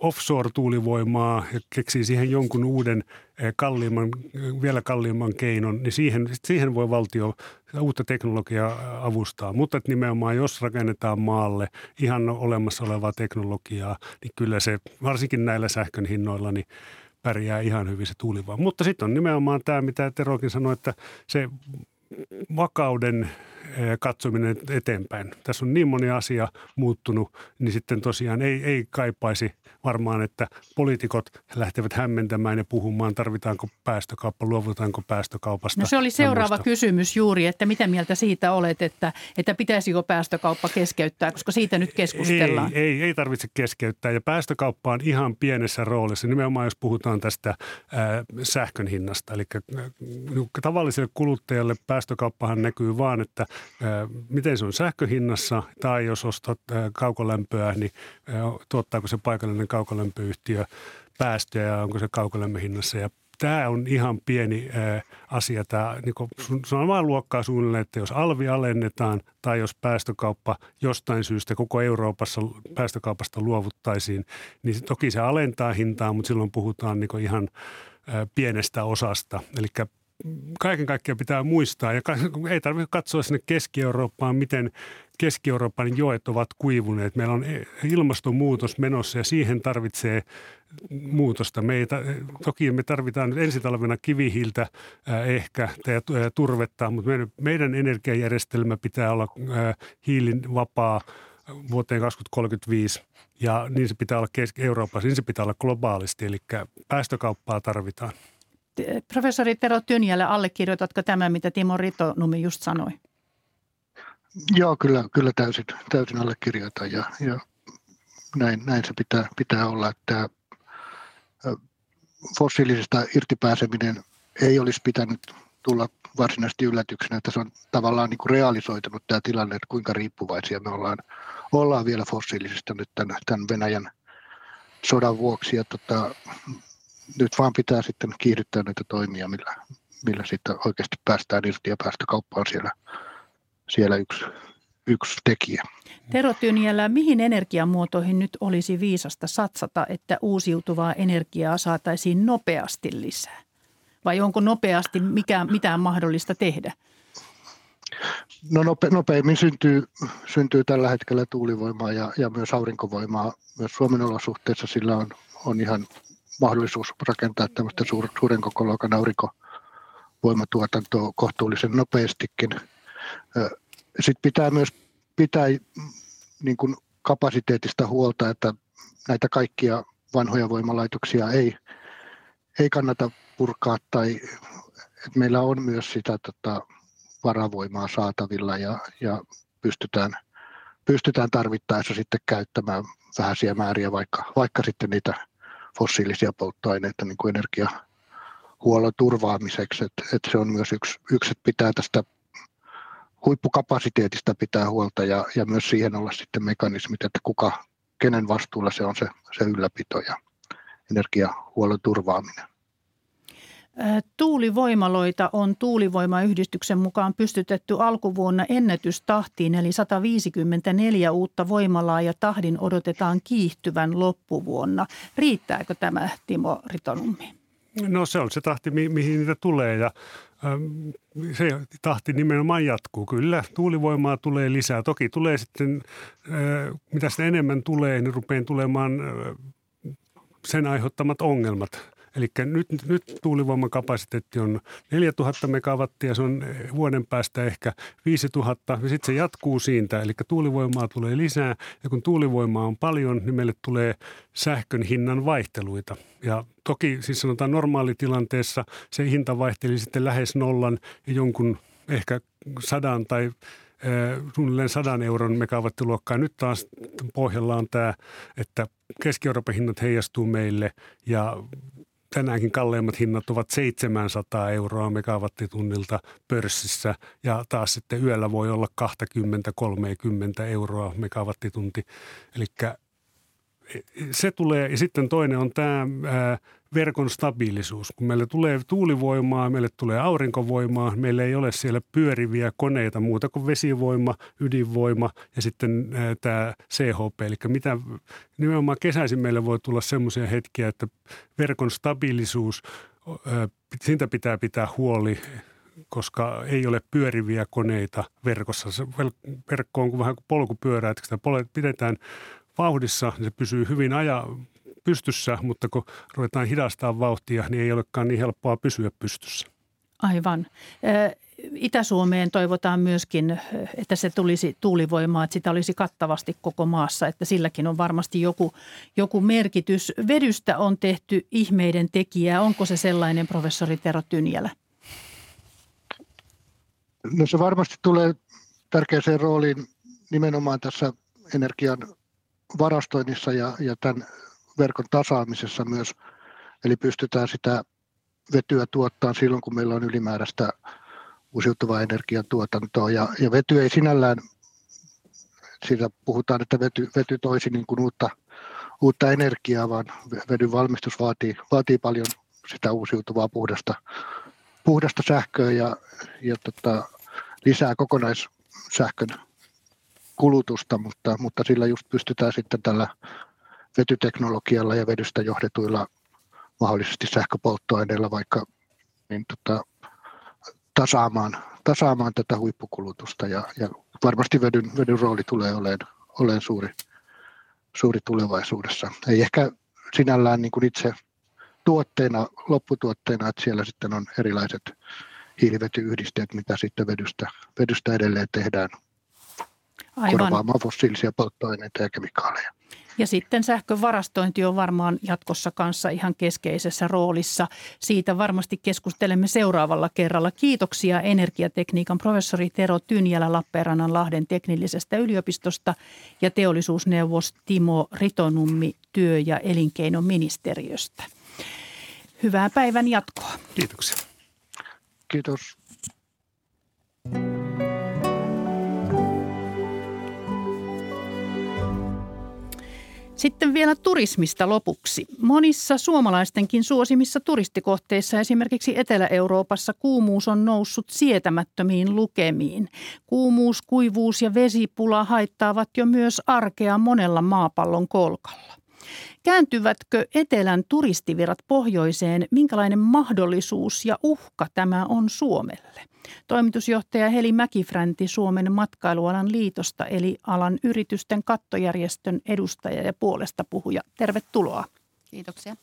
offshore-tuulivoimaa ja keksii siihen jonkun uuden kalliimman, vielä kalliimman keinon, niin siihen, siihen voi valtio uutta teknologiaa avustaa. Mutta nimenomaan, jos rakennetaan maalle ihan olemassa olevaa teknologiaa, niin kyllä se varsinkin näillä sähkön hinnoilla niin pärjää ihan hyvin se tuulivoima. Mutta sitten on nimenomaan tämä, mitä Terokin sanoi, että se vakauden katsominen eteenpäin. Tässä on niin moni asia muuttunut, niin sitten tosiaan ei, ei kaipaisi varmaan, että poliitikot lähtevät hämmentämään ja puhumaan, tarvitaanko päästökauppa, luovutaanko päästökaupasta. No se oli seuraava muista kysymys juuri, että mitä mieltä siitä olet, että, että pitäisikö päästökauppa keskeyttää, koska siitä nyt keskustellaan. Ei, ei, ei tarvitse keskeyttää ja päästökauppa on ihan pienessä roolissa, nimenomaan jos puhutaan tästä ää, sähkön hinnasta. Eli ää, tavalliselle kuluttajalle päästökauppahan näkyy vaan, että miten se on sähköhinnassa tai jos ostat kaukolämpöä, niin tuottaako se paikallinen kaukolämpöyhtiö päästöjä ja onko se kaukolämpöhinnassa. Ja tämä on ihan pieni asia. Tämä niin samaa luokkaa suunnilleen, että jos alvi alennetaan tai jos päästökauppa jostain syystä koko Euroopassa päästökaupasta luovuttaisiin, niin toki se alentaa hintaa, mutta silloin puhutaan niin ihan pienestä osasta. Eli kaiken kaikkiaan pitää muistaa ja ei tarvitse katsoa sinne Keski-Eurooppaan, miten Keski-Euroopan joet ovat kuivuneet. Meillä on ilmastonmuutos menossa ja siihen tarvitsee muutosta. Meitä, toki me tarvitaan nyt ensi talvena kivihiiltä äh, ehkä ja turvetta, mutta meidän, meidän energiajärjestelmä pitää olla äh, hiilin vapaa vuoteen kaksituhattakolmekymmentäviisi ja niin se pitää olla Keski-Euroopassa, niin se pitää olla globaalisti, eli päästökauppaa tarvitaan. Professori Tero Tynjälä, allekirjoitatko tämän, mitä Timo Ritonummi just sanoi? Joo, kyllä, kyllä täysin, täysin allekirjoitan ja, ja näin, näin se pitää, pitää olla, että fossiilisesta irtipääseminen ei olisi pitänyt tulla varsinaisesti yllätyksenä, että se on tavallaan niin kuin realisoitunut tämä tilanne, että kuinka riippuvaisia me ollaan, ollaan vielä fossiilisesta nyt tämän, tämän Venäjän sodan vuoksi ja tota, nyt vaan pitää sitten kiihdyttää näitä toimia, millä, millä sitten oikeasti päästään irti ja päästökauppa on siellä, siellä yksi yksi tekijä. Tero Tynjälä, mihin energiamuotoihin nyt olisi viisasta satsata, että uusiutuvaa energiaa saataisiin nopeasti lisää? Vai onko nopeasti mikään, mitään mahdollista tehdä? No nope, nopeimmin syntyy, syntyy tällä hetkellä tuulivoimaa ja, ja myös aurinkovoimaa. Myös Suomen olosuhteissa sillä on, on ihan mahdollisuus rakentaa tämmöistä suur, suuren kokoluokan aurinkovoimatuotantoa kohtuullisen nopeastikin. Sitten pitää myös pitää niin kuin kapasiteetista huolta, että näitä kaikkia vanhoja voimalaitoksia ei, ei kannata purkaa tai että meillä on myös sitä tota, varavoimaa saatavilla ja, ja pystytään, pystytään tarvittaessa sitten käyttämään vähäisiä määriä vaikka, vaikka sitten niitä fossiilisia polttoaineita niin kuin energiahuollon turvaamiseksi. Et, et se on myös yksi, yksi että pitää tästä huippukapasiteetista pitää huolta ja, ja myös siihen olla sitten mekanismit, että kuka, kenen vastuulla se on se, se ylläpito ja energiahuollon turvaaminen. Tuulivoimaloita on tuulivoimayhdistyksen mukaan pystytetty alkuvuonna ennätystahtiin, eli sata viisikymmentäneljä uutta voimalaa ja tahdin odotetaan kiihtyvän loppuvuonna. Riittääkö tämä, Timo Ritonummi? No se on se tahti, mi- mihin niitä tulee ja ähm, se tahti nimenomaan jatkuu. Kyllä, tuulivoimaa tulee lisää. Toki tulee sitten, äh, mitä sitä enemmän tulee, niin rupeaa tulemaan äh, sen aiheuttamat ongelmat. Eli nyt, nyt tuulivoimakapasiteetti on neljätuhatta megawattia, se on vuoden päästä ehkä viisituhatta ja sitten se jatkuu siitä. Eli tuulivoimaa tulee lisää ja kun tuulivoimaa on paljon, niin meille tulee sähkön hinnan vaihteluita. Ja toki siis sanotaan normaalitilanteessa se hinta vaihteli sitten lähes nollan ja jonkun ehkä sadan tai suunnilleen sadan euron megawattiluokkaa. Nyt taas pohjalla on tämä, että Keski-Euroopan hinnat heijastuu meille ja tänäänkin kalleimmat hinnat ovat seitsemänsataa euroa megawattitunnilta pörssissä ja taas sitten yöllä voi olla kaksikymmentä–kolmekymmentä euroa megawattitunti. Eli se tulee ja sitten toinen on tämä verkon stabiilisuus. Kun meille tulee tuulivoimaa, meille tulee aurinkovoimaa, meillä ei ole siellä pyöriviä koneita muuta kuin vesivoima, ydinvoima ja sitten tämä C H P. Eli mitä nimenomaan kesäisin meillä voi tulla semmoisia hetkiä, että verkon stabiilisuus, siitä pitää pitää huoli, koska ei ole pyöriviä koneita verkossa. Se verkko on vähän kuin polkupyörä, että sitä pidetään vauhdissa, niin se pysyy hyvin aja pystyssä, mutta kun ruvetaan hidastamaan vauhtia, niin ei olekaan niin helppoa pysyä pystyssä. Aivan. Itä-Suomeen toivotaan myöskin, että se tulisi tuulivoimaa, että sitä olisi kattavasti koko maassa, että silläkin on varmasti joku, joku merkitys. Vedystä on tehty ihmeiden tekijää. Onko se sellainen, professori Tero Tynjälä? No se varmasti tulee tärkeäseen rooliin nimenomaan tässä energian varastoinnissa ja, ja tämän verkon tasaamisessa myös, eli pystytään sitä vetyä tuottamaan silloin, kun meillä on ylimääräistä uusiutuvaa energiantuotantoa. Ja, ja vety ei sinällään, siitä puhutaan, että vety, vety toisi niin kuin uutta, uutta energiaa, vaan vedyn valmistus vaatii, vaatii paljon sitä uusiutuvaa puhdasta, puhdasta sähköä ja, ja tota, lisää kokonaissähkön kulutusta, mutta, mutta sillä just pystytään sitten tällä vetyteknologialla ja vedystä johdetuilla mahdollisesti sähköpolttoaineilla vaikka niin tota, tasaamaan, tasaamaan tätä huippukulutusta ja, ja varmasti vedyn, vedyn rooli tulee olemaan, olemaan suuri, suuri tulevaisuudessa. Ei ehkä sinällään niin kuin itse tuotteena, lopputuotteena, että siellä sitten on erilaiset hiilivetyyhdisteet, mitä sitten vedystä, vedystä edelleen tehdään. Aivan. Korvaamaan fossiilisia polttoaineita ja kemikaaleja. Ja sitten sähkön varastointi on varmaan jatkossa kanssa ihan keskeisessä roolissa. Siitä varmasti keskustelemme seuraavalla kerralla. Kiitoksia energiatekniikan professori Tero Tynjälä Lappeenrannan Lahden teknillisestä yliopistosta ja teollisuusneuvos Timo Ritonummi työ- ja elinkeinoministeriöstä. Hyvää päivän jatkoa. Kiitoksia. Kiitos. Sitten vielä turismista lopuksi. Monissa suomalaistenkin suosimissa turistikohteissa, esimerkiksi Etelä-Euroopassa, kuumuus on noussut sietämättömiin lukemiin. Kuumuus, kuivuus ja vesipula haittaavat jo myös arkea monella maapallon kolkalla. Kääntyvätkö etelän turistivirrat pohjoiseen? Minkälainen mahdollisuus ja uhka tämä on Suomelle? Toimitusjohtaja Heli Mäki-Fränti Suomen matkailualan liitosta eli alan yritysten kattojärjestön edustaja ja puolesta puhuja. Tervetuloa. Kiitoksia.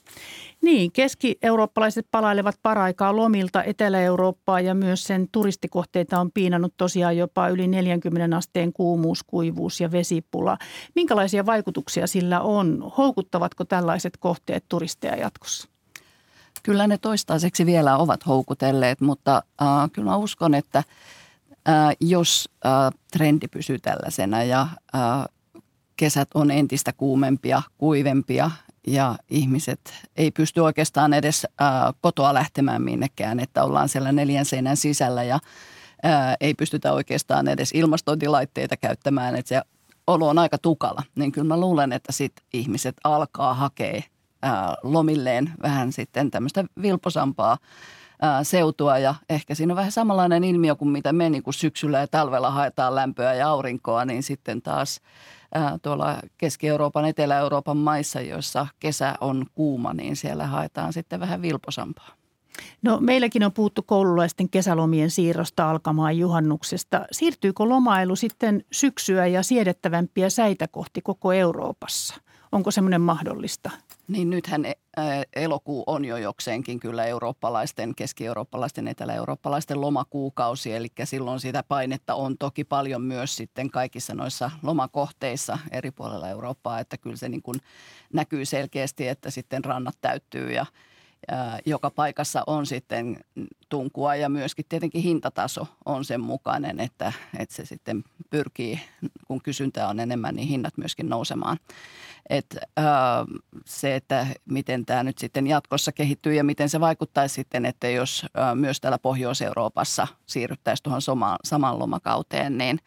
Niin, keski-eurooppalaiset palailevat paraikaa lomilta Etelä-Eurooppaa ja myös sen turistikohteita on piinannut tosiaan jopa yli neljäkymmentä asteen kuumuus, kuivuus ja vesipula. Minkälaisia vaikutuksia sillä on? Houkuttavatko tällaiset kohteet turisteja jatkossa? Kyllä ne toistaiseksi vielä ovat houkutelleet, mutta äh, kyllä mä uskon, että äh, jos äh, trendi pysyy tällaisena ja äh, kesät on entistä kuumempia, kuivempia ja ihmiset ei pysty oikeastaan edes äh, kotoa lähtemään minnekään, että ollaan siellä neljän seinän sisällä ja äh, ei pystytä oikeastaan edes ilmastointilaitteita käyttämään, että se olo on aika tukala, niin kyllä mä luulen, että sit ihmiset alkaa hakea lomilleen vähän sitten tämmöistä vilposampaa seutua ja ehkä siinä on vähän samanlainen ilmiö kuin mitä me niin kuin syksyllä ja talvella haetaan lämpöä ja aurinkoa, niin sitten taas tuolla Keski-Euroopan, Etelä-Euroopan maissa, joissa kesä on kuuma, niin siellä haetaan sitten vähän vilposampaa. No meilläkin on puhuttu koululaisten kesälomien siirrosta alkamaan juhannuksesta. Siirtyykö lomailu sitten syksyä ja siedettävämpiä säitä kohti koko Euroopassa? Onko semmoinen mahdollista? Niin nythän elokuu on jo jokseenkin kyllä eurooppalaisten, keski-eurooppalaisten, etelä-eurooppalaisten lomakuukausi. Eli silloin sitä painetta on toki paljon myös sitten kaikissa noissa lomakohteissa eri puolella Eurooppaa. Että kyllä se niin kuin näkyy selkeästi, että sitten rannat täyttyy ja joka paikassa on sitten tunkua ja myöskin tietenkin hintataso on sen mukainen, että, että se sitten pyrkii, kun kysyntää on enemmän, niin hinnat myöskin nousemaan. Et, äh, se, että miten tämä nyt sitten jatkossa kehittyy ja miten se vaikuttaisi sitten, että jos äh, myös täällä Pohjois-Euroopassa siirryttäisiin tuohon soma, saman lomakauteen, niin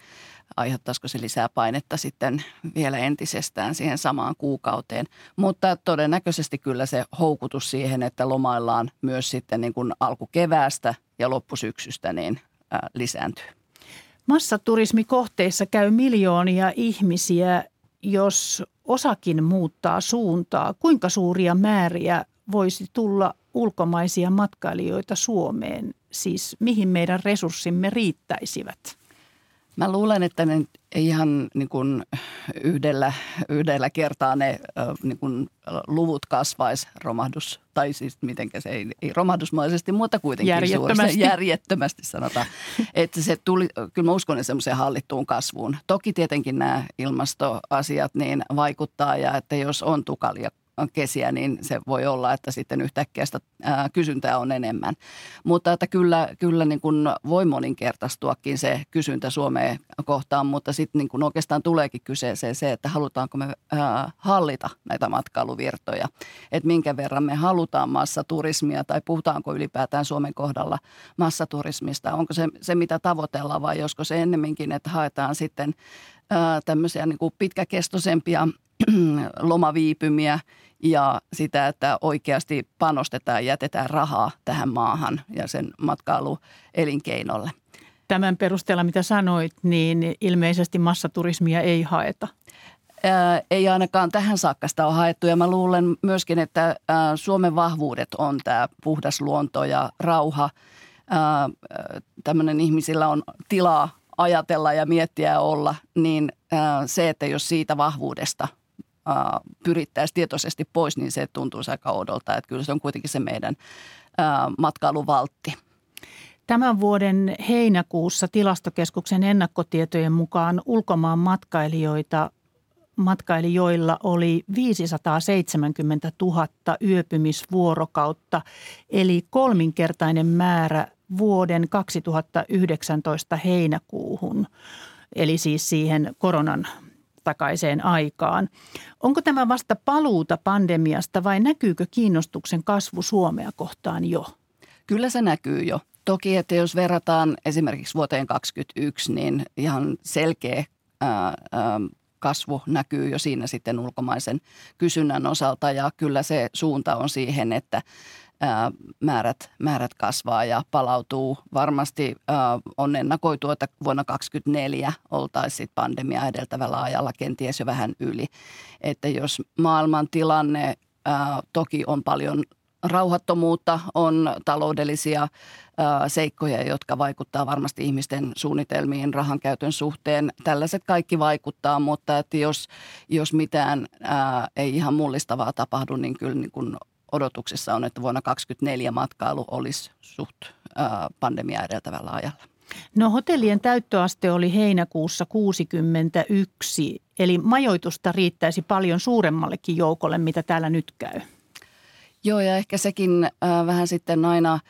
aiheuttaisiko se lisää painetta sitten vielä entisestään siihen samaan kuukauteen. Mutta todennäköisesti kyllä se houkutus siihen, että lomaillaan myös sitten niin kuin alkukeväästä ja loppusyksystä niin lisääntyy. Massaturismikohteissa käy miljoonia ihmisiä, jos osakin muuttaa suuntaa. Kuinka suuria määriä voisi tulla ulkomaisia matkailijoita Suomeen? Siis mihin meidän resurssimme riittäisivät? Mä luulen, että ne ihan niin kuin yhdellä, yhdellä kertaa ne niin kuin luvut kasvaisi romahdus, tai siis mitenkä se ei, ei romahdusmaisesti, mutta kuitenkin järjettömästi, suurissa, järjettömästi sanotaan. Että se tuli, kyllä mä uskon semmoiseen hallittuun kasvuun. Toki tietenkin nämä ilmastoasiat niin vaikuttaa ja että jos on tukalia kesiä, niin se voi olla, että sitten yhtäkkiä sitä ää, kysyntää on enemmän. Mutta että kyllä, kyllä niin kuin voi moninkertaistuakin se kysyntä Suomeen kohtaan, mutta sitten niin kuin oikeastaan tuleekin kyseeseen se, että halutaanko me ää, hallita näitä matkailuvirtoja. Että minkä verran me halutaan massaturismia tai puhutaanko ylipäätään Suomen kohdalla massaturismista. Onko se, se mitä tavoitellaan vai josko se ennemminkin, että haetaan sitten ää, tämmöisiä niin kuin pitkäkestoisempia lomaviipymiä ja sitä, että oikeasti panostetaan ja jätetään rahaa tähän maahan ja sen matkailuelinkeinolle. Tämän perusteella, mitä sanoit, niin ilmeisesti massaturismia ei haeta. Ää, ei ainakaan tähän saakka sitä ole haettu ja mä luulen myöskin, että ää, Suomen vahvuudet on tämä puhdas luonto ja rauha. Ää, tämmöinen ihmisillä on tilaa ajatella ja miettiä ja olla, niin ää, se, että jos siitä vahvuudesta pyrittäisiin tietoisesti pois, niin se tuntuisi aika odolta. Että kyllä se on kuitenkin se meidän matkailuvaltti. Tämän vuoden heinäkuussa Tilastokeskuksen ennakkotietojen mukaan ulkomaan matkailijoita matkailijoilla oli viisisataaseitsemänkymmentätuhatta yöpymisvuorokautta, eli kolminkertainen määrä vuoden kaksituhattayhdeksäntoista heinäkuuhun, eli siis siihen koronan takaiseen aikaan. Onko tämä vasta paluuta pandemiasta vai näkyykö kiinnostuksen kasvu Suomea kohtaan jo? Kyllä se näkyy jo. Toki, että jos verrataan esimerkiksi vuoteen kaksituhattakaksikymmentäyksi, niin ihan selkeä ää, ää, kasvu näkyy jo siinä sitten ulkomaisen kysynnän osalta ja kyllä se suunta on siihen, että ää, määrät, määrät kasvaa ja palautuu. Varmasti ää, on ennakoitu, että vuonna kaksituhattakaksikymmentäneljä oltaisiin pandemia edeltävällä ajalla kenties jo vähän yli. Että jos maailman tilanne ää, toki on paljon rauhattomuutta, on taloudellisia ää, seikkoja, jotka vaikuttaa varmasti ihmisten suunnitelmiin rahankäytön suhteen. Tällaiset kaikki vaikuttaa, mutta että jos, jos mitään ää, ei ihan mullistavaa tapahdu, niin kyllä niin kuin odotuksessa on, että vuonna kaksituhattakaksikymmentäneljä matkailu olisi suht ää, pandemia edeltävällä ajalla. No hotellien täyttöaste oli heinäkuussa kuusikymmentäyksi, eli majoitusta riittäisi paljon suuremmallekin joukolle, mitä täällä nyt käy. Joo, ja ehkä sekin äh, vähän sitten aina äh,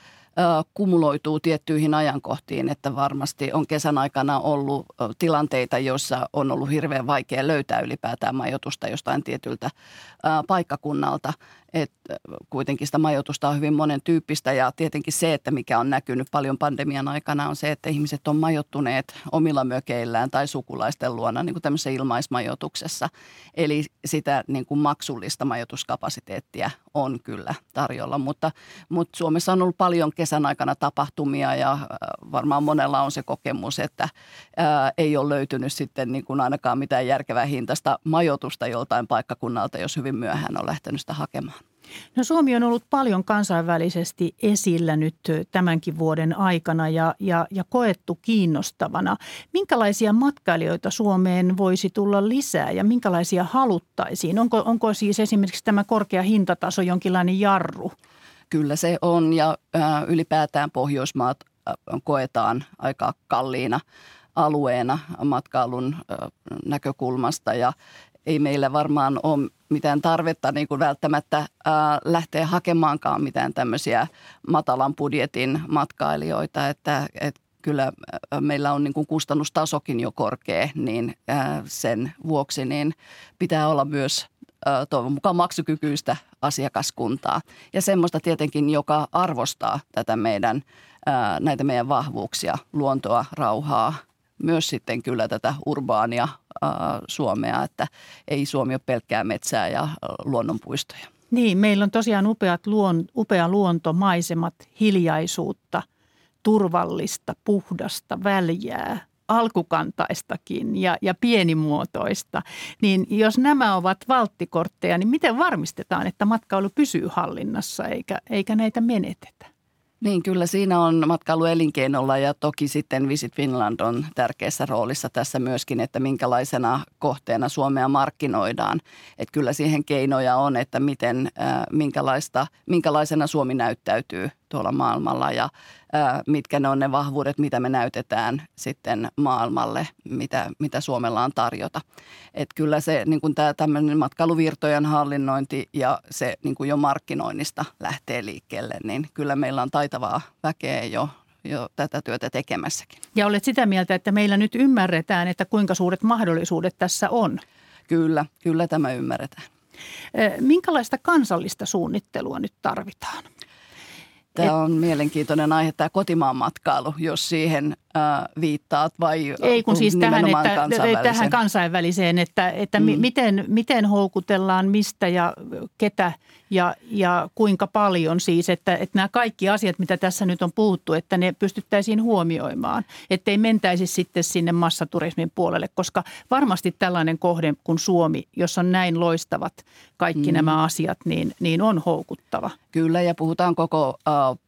kumuloituu tiettyihin ajankohtiin, että varmasti on kesän aikana ollut äh, tilanteita, joissa on ollut hirveän vaikea löytää ylipäätään majoitusta jostain tietyltä äh, paikkakunnalta. Et, äh, kuitenkin sitä majoitusta on hyvin monen tyyppistä ja tietenkin se, että mikä on näkynyt paljon pandemian aikana on se, että ihmiset on majoittuneet omilla mökeillään tai sukulaisten luona niin kuin tämmöisessä ilmaismajoituksessa, eli sitä niin kuin maksullista majoituskapasiteettia on kyllä tarjolla, mutta, mutta Suomessa on ollut paljon kesän aikana tapahtumia ja varmaan monella on se kokemus, että ää, ei ole löytynyt sitten niin kuin ainakaan mitään järkevää hintaista majoitusta joltain paikkakunnalta, jos hyvin myöhään on lähtenyt sitä hakemaan. No Suomi on ollut paljon kansainvälisesti esillä nyt tämänkin vuoden aikana ja, ja, ja koettu kiinnostavana. Minkälaisia matkailijoita Suomeen voisi tulla lisää ja minkälaisia haluttaisiin? Onko, onko siis esimerkiksi tämä korkea hintataso jonkinlainen jarru? Kyllä se on ja ylipäätään Pohjoismaat koetaan aika kalliina alueena matkailun näkökulmasta ja ei meillä varmaan ole mitään tarvetta niin kuin välttämättä ää, lähteä hakemaankaan mitään tämmöisiä matalan budjetin matkailijoita, että et kyllä meillä on niin kuin kustannustasokin jo korkea, niin ää, sen vuoksi niin pitää olla myös ää, toivon mukaan maksukykyistä asiakaskuntaa ja semmoista tietenkin, joka arvostaa tätä meidän, ää, näitä meidän vahvuuksia, luontoa, rauhaa. Myös sitten kyllä tätä urbaania äh, Suomea, että ei Suomi ole pelkkää metsää ja äh, luonnonpuistoja. Niin, meillä on tosiaan upeat luon, upea luonto, maisemat, hiljaisuutta, turvallista, puhdasta, väljää, alkukantaistakin ja, ja pienimuotoista. Niin jos nämä ovat valttikortteja, niin miten varmistetaan, että matkailu pysyy hallinnassa eikä, eikä näitä menetetä? Niin, kyllä siinä on matkailuelinkeinolla ja toki sitten Visit Finland on tärkeässä roolissa tässä myöskin, että minkälaisena kohteena Suomea markkinoidaan. Että kyllä siihen keinoja on, että miten, minkälaista, minkälaisena Suomi näyttäytyy tuolla maailmalla ja mitkä ne on ne vahvuudet, mitä me näytetään sitten maailmalle, mitä, mitä Suomella on tarjota. Että kyllä se niin kuin tämä tämmöinen matkailuvirtojen hallinnointi ja se niin kuin jo markkinoinnista lähtee liikkeelle, niin kyllä meillä on taitavaa väkeä jo, jo tätä työtä tekemässäkin. Ja olet sitä mieltä, että meillä nyt ymmärretään, että kuinka suuret mahdollisuudet tässä on? Kyllä, kyllä tämä ymmärretään. Minkälaista kansallista suunnittelua nyt tarvitaan? Tämä on mielenkiintoinen aihe, tämä kotimaan matkailu, jos siihen äh, viittaat vai ei, kun siis tähän, että, tähän kansainväliseen, että, että mm. mi- miten, miten houkutellaan, mistä ja ketä ja, ja kuinka paljon siis, että, että nämä kaikki asiat, mitä tässä nyt on puhuttu, että ne pystyttäisiin huomioimaan, ettei mentäisi sitten sinne massaturismin puolelle, koska varmasti tällainen kohde kuin Suomi, jossa on näin loistavat kaikki mm. nämä asiat, niin, niin on houkuttava. Kyllä, ja puhutaan koko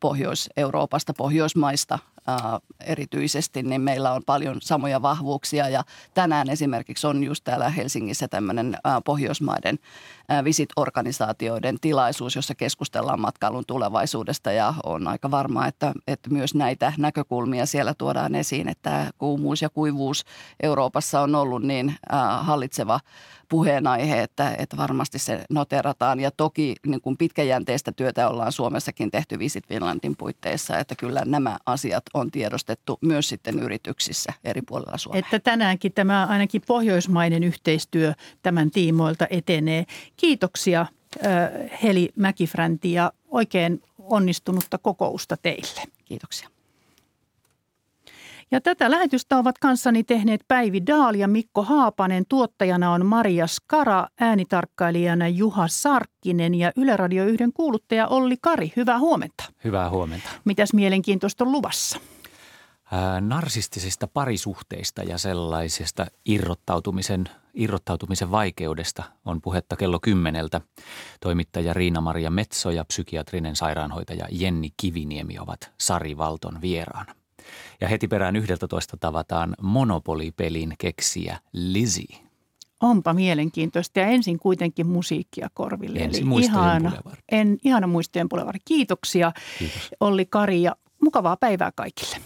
Pohjois-Euroopasta, Pohjoismaista ää, erityisesti, niin meillä on paljon samoja vahvuuksia ja tänään esimerkiksi on just täällä Helsingissä tämmöinen ää, Pohjoismaiden ää, visit-organisaatioiden tilaisuus, jossa keskustellaan matkailun tulevaisuudesta ja on aika varmaa, että, että myös näitä näkökulmia siellä tuodaan esiin, että kuumuus ja kuivuus Euroopassa on ollut niin ää, hallitseva puheenaihe, että, että varmasti se noterataan ja toki niin kuin pitkäjänteistä työtä ollaan Suomessakin tehty Visit Finlandin puitteissa, että kyllä nämä asiat on tiedostettu myös sitten yrityksissä eri puolilla Suomea. Että tänäänkin tämä ainakin pohjoismainen yhteistyö tämän tiimoilta etenee. Kiitoksia Heli Mäki-Fränti ja oikein onnistunutta kokousta teille. Kiitoksia. Ja tätä lähetystä ovat kanssani tehneet Päivi Dahl ja Mikko Haapanen. Tuottajana on Maria Skara, äänitarkkailijana Juha Sarkkinen ja Yle Radio yhden kuuluttaja Olli Kari. Hyvää huomenta. Hyvää huomenta. Mitäs mielenkiintoista on luvassa? Ää, narsistisista parisuhteista ja sellaisesta irrottautumisen, irrottautumisen vaikeudesta on puhetta kello kymmeneltä. Toimittaja Riina-Maria Metso ja psykiatrinen sairaanhoitaja Jenni Kiviniemi ovat Sari Valton vieraana. Ja heti perään yhdeltätoista tavataan Monopoly-pelin keksijä Lizzy. Onpa mielenkiintoista ja ensin kuitenkin musiikkia korville. Ensin muistojen Boulevard. En, ihana muistojen Boulevard. Kiitoksia. Kiitos. Olli Kari ja mukavaa päivää kaikille.